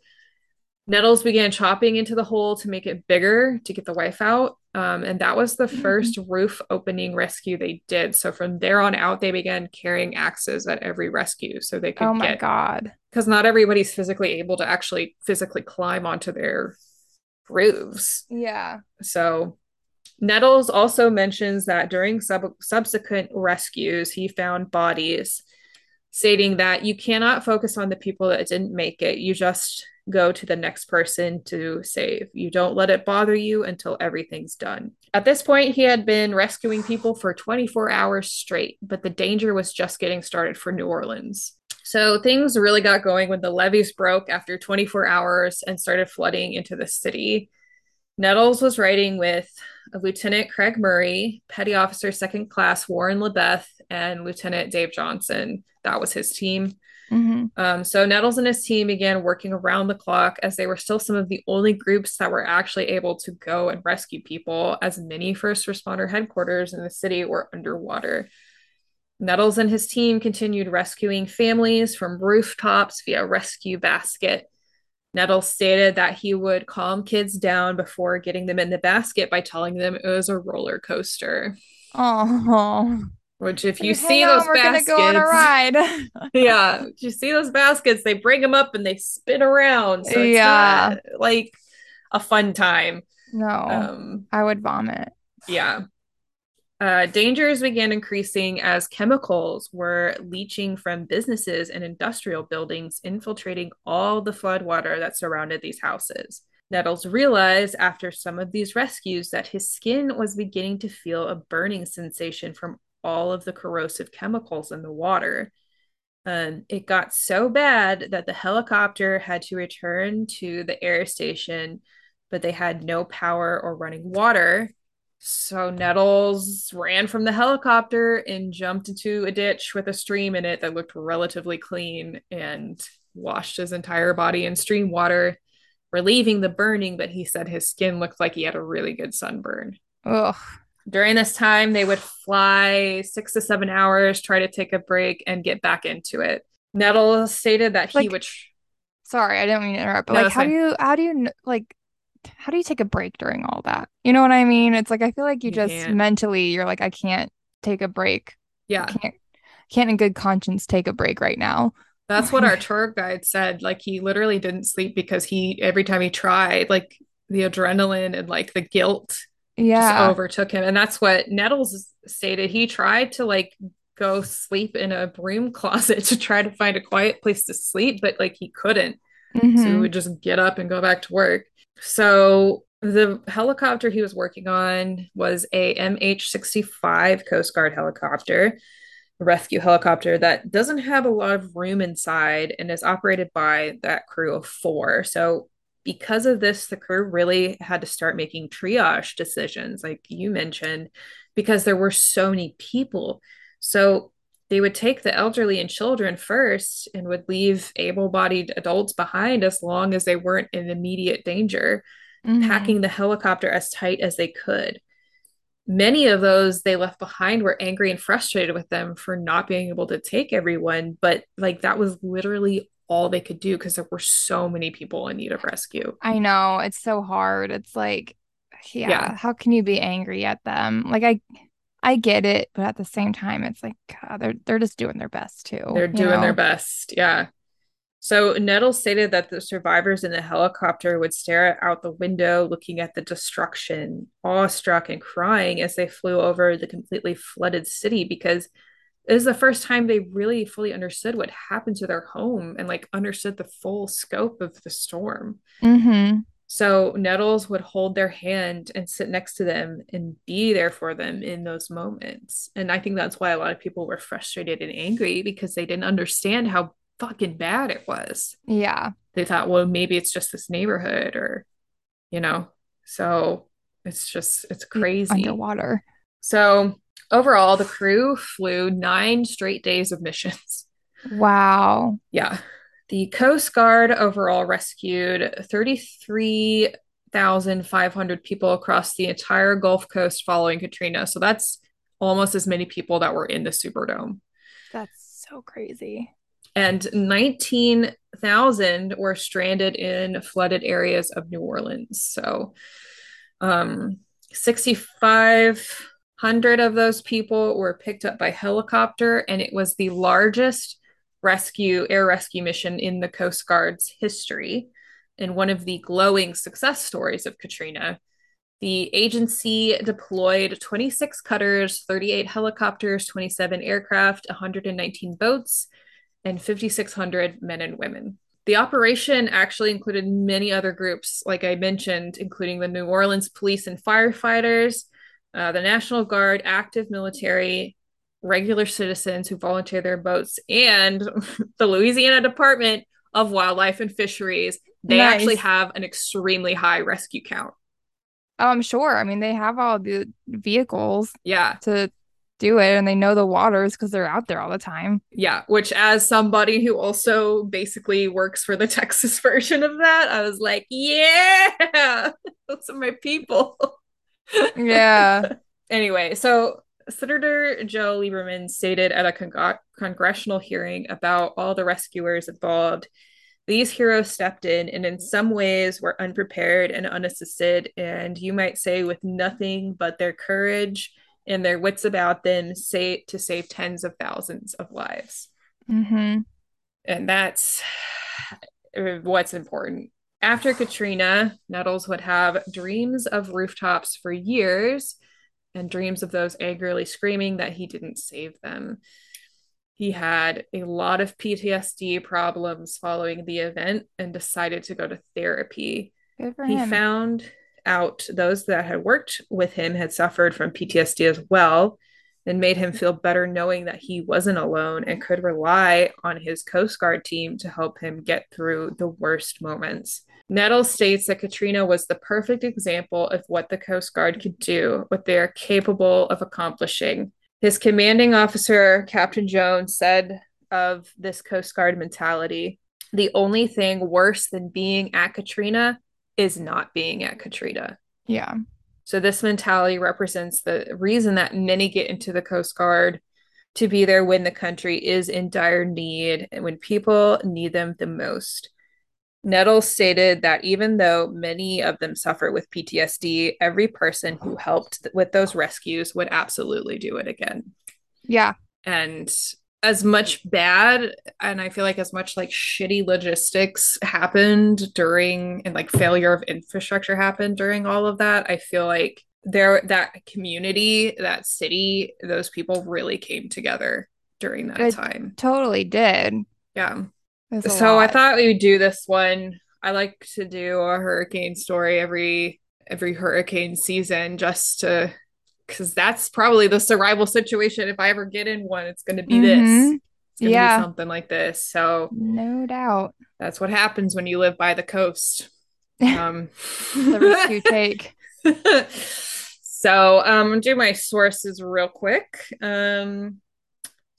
Nettles began chopping into the hole to make it bigger to get the wife out. And that was the first roof opening rescue they did. So from there on out, they began carrying axes at every rescue so they could get, God, because not everybody's physically able to actually physically climb onto their roofs. Yeah. So Nettles also mentions that during subsequent rescues, he found bodies, stating that you cannot focus on the people that didn't make it. You just go to the next person to save. You don't let it bother you until everything's done. At this point, he had been rescuing people for 24 hours straight, but the danger was just getting started for New Orleans. So things really got going when the levees broke after 24 hours and started flooding into the city. Nettles was riding with Lieutenant Craig Murray, Petty Officer Second Class Warren LeBeth, and Lieutenant Dave Johnson. That was his team. Mm-hmm. So Nettles and his team began working around the clock, as they were still some of the only groups that were actually able to go and rescue people, as many first responder headquarters in the city were underwater. Nettles and his team continued rescuing families from rooftops via rescue basket. Nettles stated that he would calm kids down before getting them in the basket by telling them it was a roller coaster. Oh, which if you see those baskets, we're gonna go on a ride. Yeah, if you see those baskets, they bring them up and they spin around. So it's not like a fun time. No, I would vomit. Yeah. Dangers began increasing as chemicals were leaching from businesses and industrial buildings, infiltrating all the floodwater that surrounded these houses. Nettles realized after some of these rescues that his skin was beginning to feel a burning sensation from all of the corrosive chemicals in the water. It got so bad that the helicopter had to return to the air station, but they had no power or running water. So Nettles ran from the helicopter and jumped into a ditch with a stream in it that looked relatively clean, and washed his entire body in stream water, relieving the burning, but he said his skin looked like he had a really good sunburn. Ugh. During this time, they would fly 6 to 7 hours, try to take a break, and get back into it. Nettles stated that he would... Sorry, I didn't mean to interrupt, but no, how do you take a break during all that? You know what I mean? It's like, I feel like you just can't. Mentally, you're like, I can't take a break. Yeah. I can't in good conscience take a break right now. That's what our tour guide said. Like, he literally didn't sleep because every time he tried, like, the adrenaline and like the guilt just overtook him. And that's what Nettles stated. He tried to like go sleep in a broom closet to try to find a quiet place to sleep, but like he couldn't. Mm-hmm. So he would just get up and go back to work. So the helicopter he was working on was a MH-65 Coast Guard helicopter, a rescue helicopter that doesn't have a lot of room inside and is operated by that crew of four. So because of this, the crew really had to start making triage decisions, like you mentioned, because there were so many people. So they would take the elderly and children first and would leave able-bodied adults behind as long as they weren't in immediate danger, mm-hmm. packing the helicopter as tight as they could. Many of those they left behind were angry and frustrated with them for not being able to take everyone, but like that was literally all they could do because there were so many people in need of rescue. I know, it's so hard. It's like, yeah, how can you be angry at them? Like, I get it, but at the same time, it's like, God, they're just doing their best too. They're doing their best, yeah. So Nettles stated that the survivors in the helicopter would stare out the window, looking at the destruction, awestruck and crying as they flew over the completely flooded city, because it was the first time they really fully understood what happened to their home and like understood the full scope of the storm. Mm-hmm. So Nettles would hold their hand and sit next to them and be there for them in those moments. And I think that's why a lot of people were frustrated and angry, because they didn't understand how fucking bad it was. Yeah. They thought, well, maybe it's just this neighborhood or, you know, so it's crazy. Underwater. So overall, the crew flew 9 straight days of missions. Wow. Yeah. The Coast Guard overall rescued 33,500 people across the entire Gulf Coast following Katrina. So that's almost as many people that were in the Superdome. That's so crazy. And 19,000 were stranded in flooded areas of New Orleans. So 6,500 of those people were picked up by helicopter, and it was the largest air rescue mission in the Coast Guard's history, and one of the glowing success stories of Katrina. The agency deployed 26 cutters, 38 helicopters, 27 aircraft, 119 boats, and 5,600 men and women. The operation actually included many other groups, like I mentioned, including the New Orleans police and firefighters, the National Guard, active military, regular citizens who volunteer their boats, and the Louisiana Department of Wildlife and Fisheries. They actually have an extremely high rescue count. Oh, I'm sure. I mean, they have all the vehicles to do it, and they know the waters because they're out there all the time. Yeah, which, as somebody who also basically works for the Texas version of that, I was like, yeah, those are my people. Yeah. Anyway, so Senator Joe Lieberman stated at a congressional hearing about all the rescuers involved, "These heroes stepped in and in some ways were unprepared and unassisted, and you might say with nothing but their courage and their wits about them to save tens of thousands of lives." Mm-hmm. And that's what's important. After Katrina, Nettles would have dreams of rooftops for years, and dreams of those angrily screaming that he didn't save them. He had a lot of PTSD problems following the event and decided to go to therapy. Good for him. He found out those that had worked with him had suffered from PTSD as well, and made him feel better knowing that he wasn't alone and could rely on his Coast Guard team to help him get through the worst moments. Nettles states that Katrina was the perfect example of what the Coast Guard could do, what they are capable of accomplishing. His commanding officer, Captain Jones, said of this Coast Guard mentality, "The only thing worse than being at Katrina is not being at Katrina." Yeah. So this mentality represents the reason that many get into the Coast Guard, to be there when the country is in dire need and when people need them the most. Nettles stated that even though many of them suffer with PTSD, every person who helped with those rescues would absolutely do it again. Yeah. And as much bad, and I feel like as much like shitty logistics happened during, and like failure of infrastructure happened during all of that, I feel like there, that community, that city, those people really came together during that time. Totally did. Yeah. So I thought we would do this one. I like to do a hurricane story every hurricane season, just to, because that's probably the survival situation. If I ever get in one, it's going to be this. It's going to be something like this. So no doubt. That's what happens when you live by the coast. The risk you take. So do my sources real quick.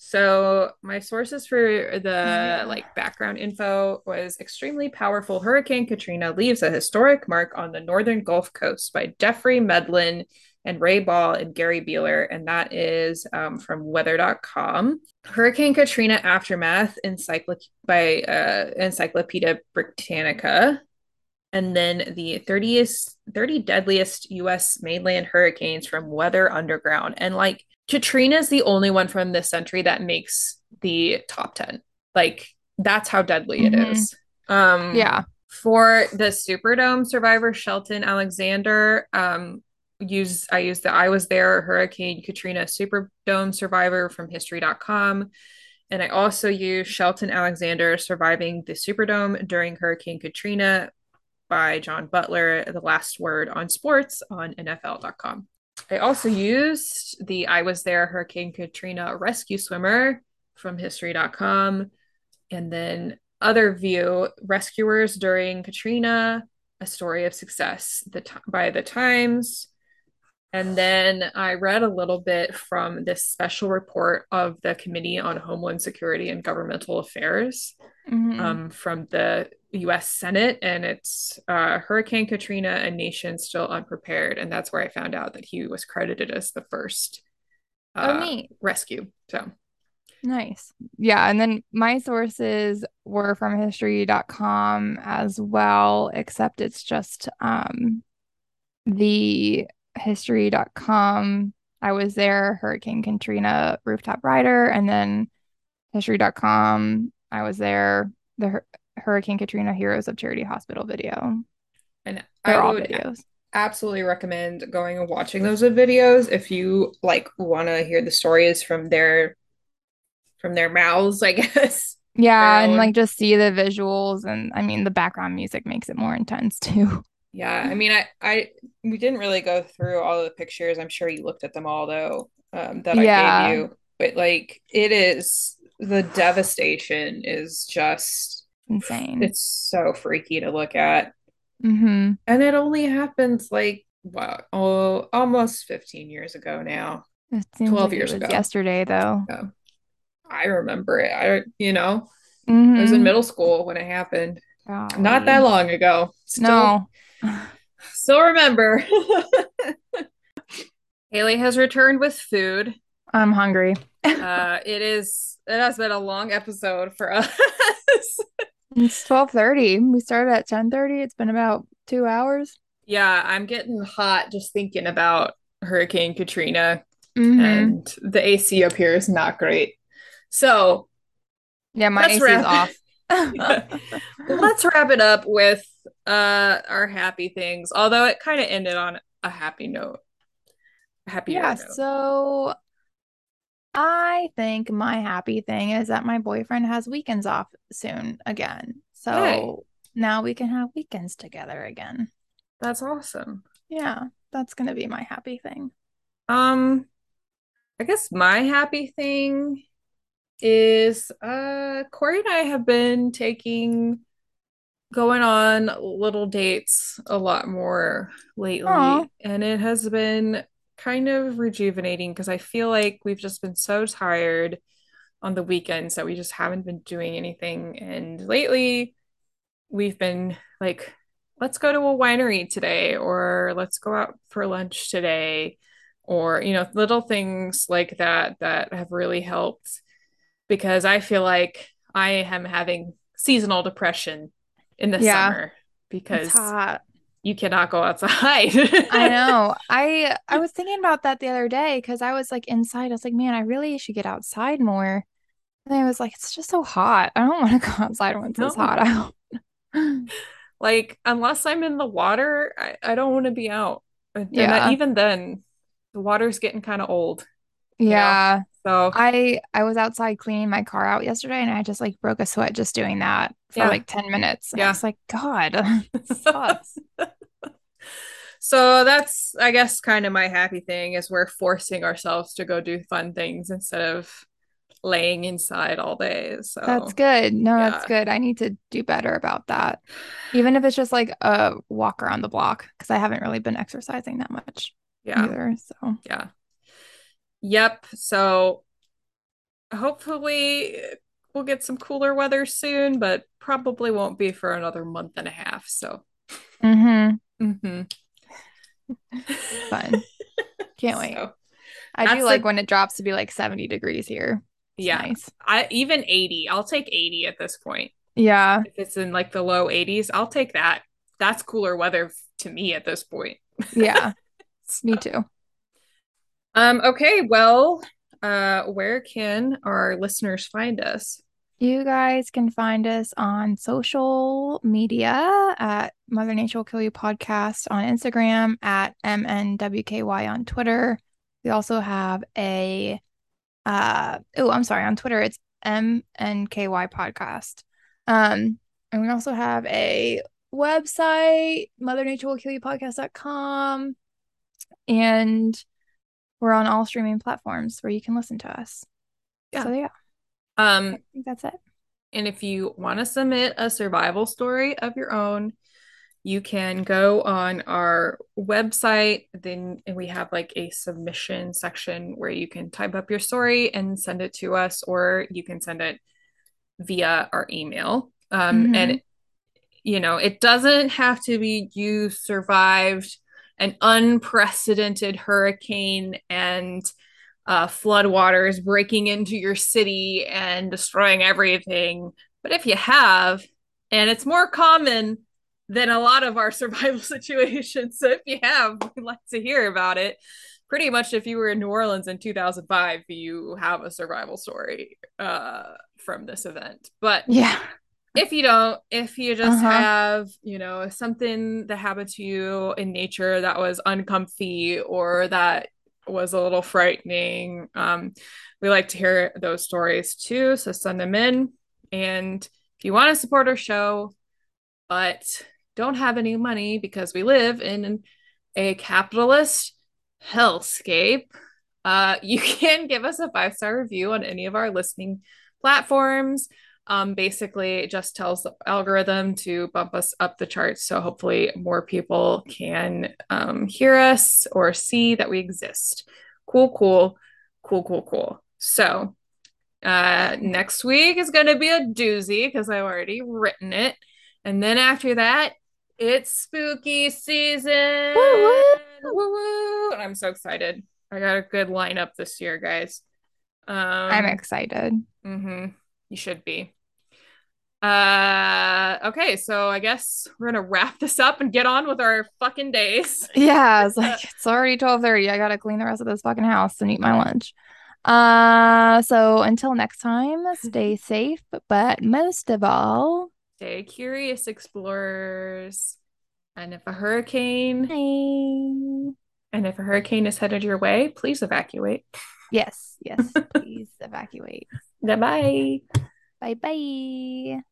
So my sources for the background info was extremely powerful. Hurricane Katrina leaves a historic mark on the northern Gulf Coast by Jeffrey Medlin and Ray Ball and Gary Beeler. And that is from weather.com. Hurricane Katrina Aftermath by Encyclopedia Britannica. And then the 30 deadliest U.S. mainland hurricanes from Weather Underground. And like Katrina is the only one from this century that makes the top 10. Like that's how deadly it is. For the Superdome survivor, Shelton Alexander, I was there Hurricane Katrina Superdome survivor from history.com. And I also use Shelton Alexander surviving the Superdome during Hurricane Katrina by John Butler, The Last Word on Sports on NFL.com. I also used the I Was There Hurricane Katrina Rescue Swimmer from History.com. And then Other View, Rescuers During Katrina, A Story of Success by The Times. And then I read a little bit from this special report of the Committee on Homeland Security and Governmental Affairs from the U.S. Senate, and it's Hurricane Katrina, A Nation Still Unprepared. And that's where I found out that he was credited as the first rescue. So nice. Yeah. And then my sources were from history.com as well, except it's just the history.com. I was there, Hurricane Katrina Rooftop Rider, and then history.com. I was there, the Hurricane Katrina Heroes of Charity Hospital video. And they're all videos. Absolutely recommend going and watching those videos if you like want to hear the stories from their mouths, I guess. Yeah, and like just see the visuals, and I mean the background music makes it more intense too. Yeah, I mean we didn't really go through all the pictures. I'm sure you looked at them all though, that I gave you. But like it is, the devastation is just insane. It's so freaky to look at. And it only happens like almost 15 years ago now. 12 years ago yesterday though. So I remember it. I was in middle school when it happened. Golly. Not that long ago. Still remember. Haley has returned with food. I'm hungry. It has been a long episode for us. It's 12:30. We started at 10:30. It's been about 2 hours. Yeah, I'm getting hot just thinking about Hurricane Katrina. And the AC up here is not great. So yeah, my AC is off. Let's wrap it up with our happy things. Although it kind of ended on a happy note. Note. So I think my happy thing is that my boyfriend has weekends off soon again. So now we can have weekends together again. That's awesome. Yeah, that's going to be my happy thing. I guess my happy thing is Corey and I have been going on little dates a lot more lately. Aww. And it has been kind of rejuvenating because I feel like we've just been so tired on the weekends that we just haven't been doing anything. And lately we've been like, let's go to a winery today, or let's go out for lunch today, or little things like that have really helped, because I feel like I am having seasonal depression in the summer because it's hot. You cannot go outside. I know. I was thinking about that the other day because I was like inside. I was like, man, I really should get outside more. And I was like, it's just so hot. I don't want to go outside when it's this hot out. Like, unless I'm in the water, I don't want to be out. And yeah. Even then, the water's getting kind of old. Yeah. You know? So I was outside cleaning my car out yesterday, and I just like broke a sweat just doing that for like 10 minutes. And I was like, God, it sucks. So that's, I guess, kind of my happy thing is we're forcing ourselves to go do fun things instead of laying inside all day. So that's good. No, that's good. I need to do better about that. Even if it's just like a walk around the block, because I haven't really been exercising that much either. So Yep. So hopefully we'll get some cooler weather soon, but probably won't be for another month and a half. So fun. Can't wait. So, I do like when it drops to be like 70 degrees here. It's nice. Even 80. I'll take 80 at this point. Yeah. If it's in like the low 80s, I'll take that. That's cooler weather to me at this point. Yeah. So. Me too. Okay. Well, where can our listeners find us? You guys can find us on social media at Mother Nature Will Kill You Podcast on Instagram, at MNWKY on Twitter. We also have a, on Twitter, it's MNKY Podcast. And we also have a website, mothernatureWillKillYouPodcast.com. And we're on all streaming platforms where you can listen to us. Yeah. So, yeah. I think that's it. And if you want to submit a survival story of your own, you can go on our website, then we have like a submission section where you can type up your story and send it to us, or you can send it via our email. And, you know, it doesn't have to be you survived an unprecedented hurricane and floodwaters breaking into your city and destroying everything. But if you have, and it's more common than a lot of our survival situations. So if you have, we'd like to hear about it. Pretty much if you were in New Orleans in 2005, you have a survival story from this event. But yeah, if you don't, if you just have, you know, something that happened to you in nature that was uncomfy or that was a little frightening, we like to hear those stories too. So send them in. And if you want to support our show, but don't have any money because we live in a capitalist hellscape, you can give us a 5-star review on any of our listening platforms. Basically, it just tells the algorithm to bump us up the charts. So hopefully more people can hear us or see that we exist. Cool. So next week is going to be a doozy because I've already written it. And then after that, it's spooky season. Woo woo! And I'm so excited. I got a good lineup this year, guys. I'm excited. You should be. Okay, so I guess we're gonna wrap this up and get on with our fucking days. Yeah, it's like it's already 12:30. I gotta clean the rest of this fucking house and eat my lunch. So until next time, stay safe, but most of all, stay curious, explorers. And if a hurricane is headed your way, please evacuate. Yes, please evacuate. Bye-bye. Bye-bye.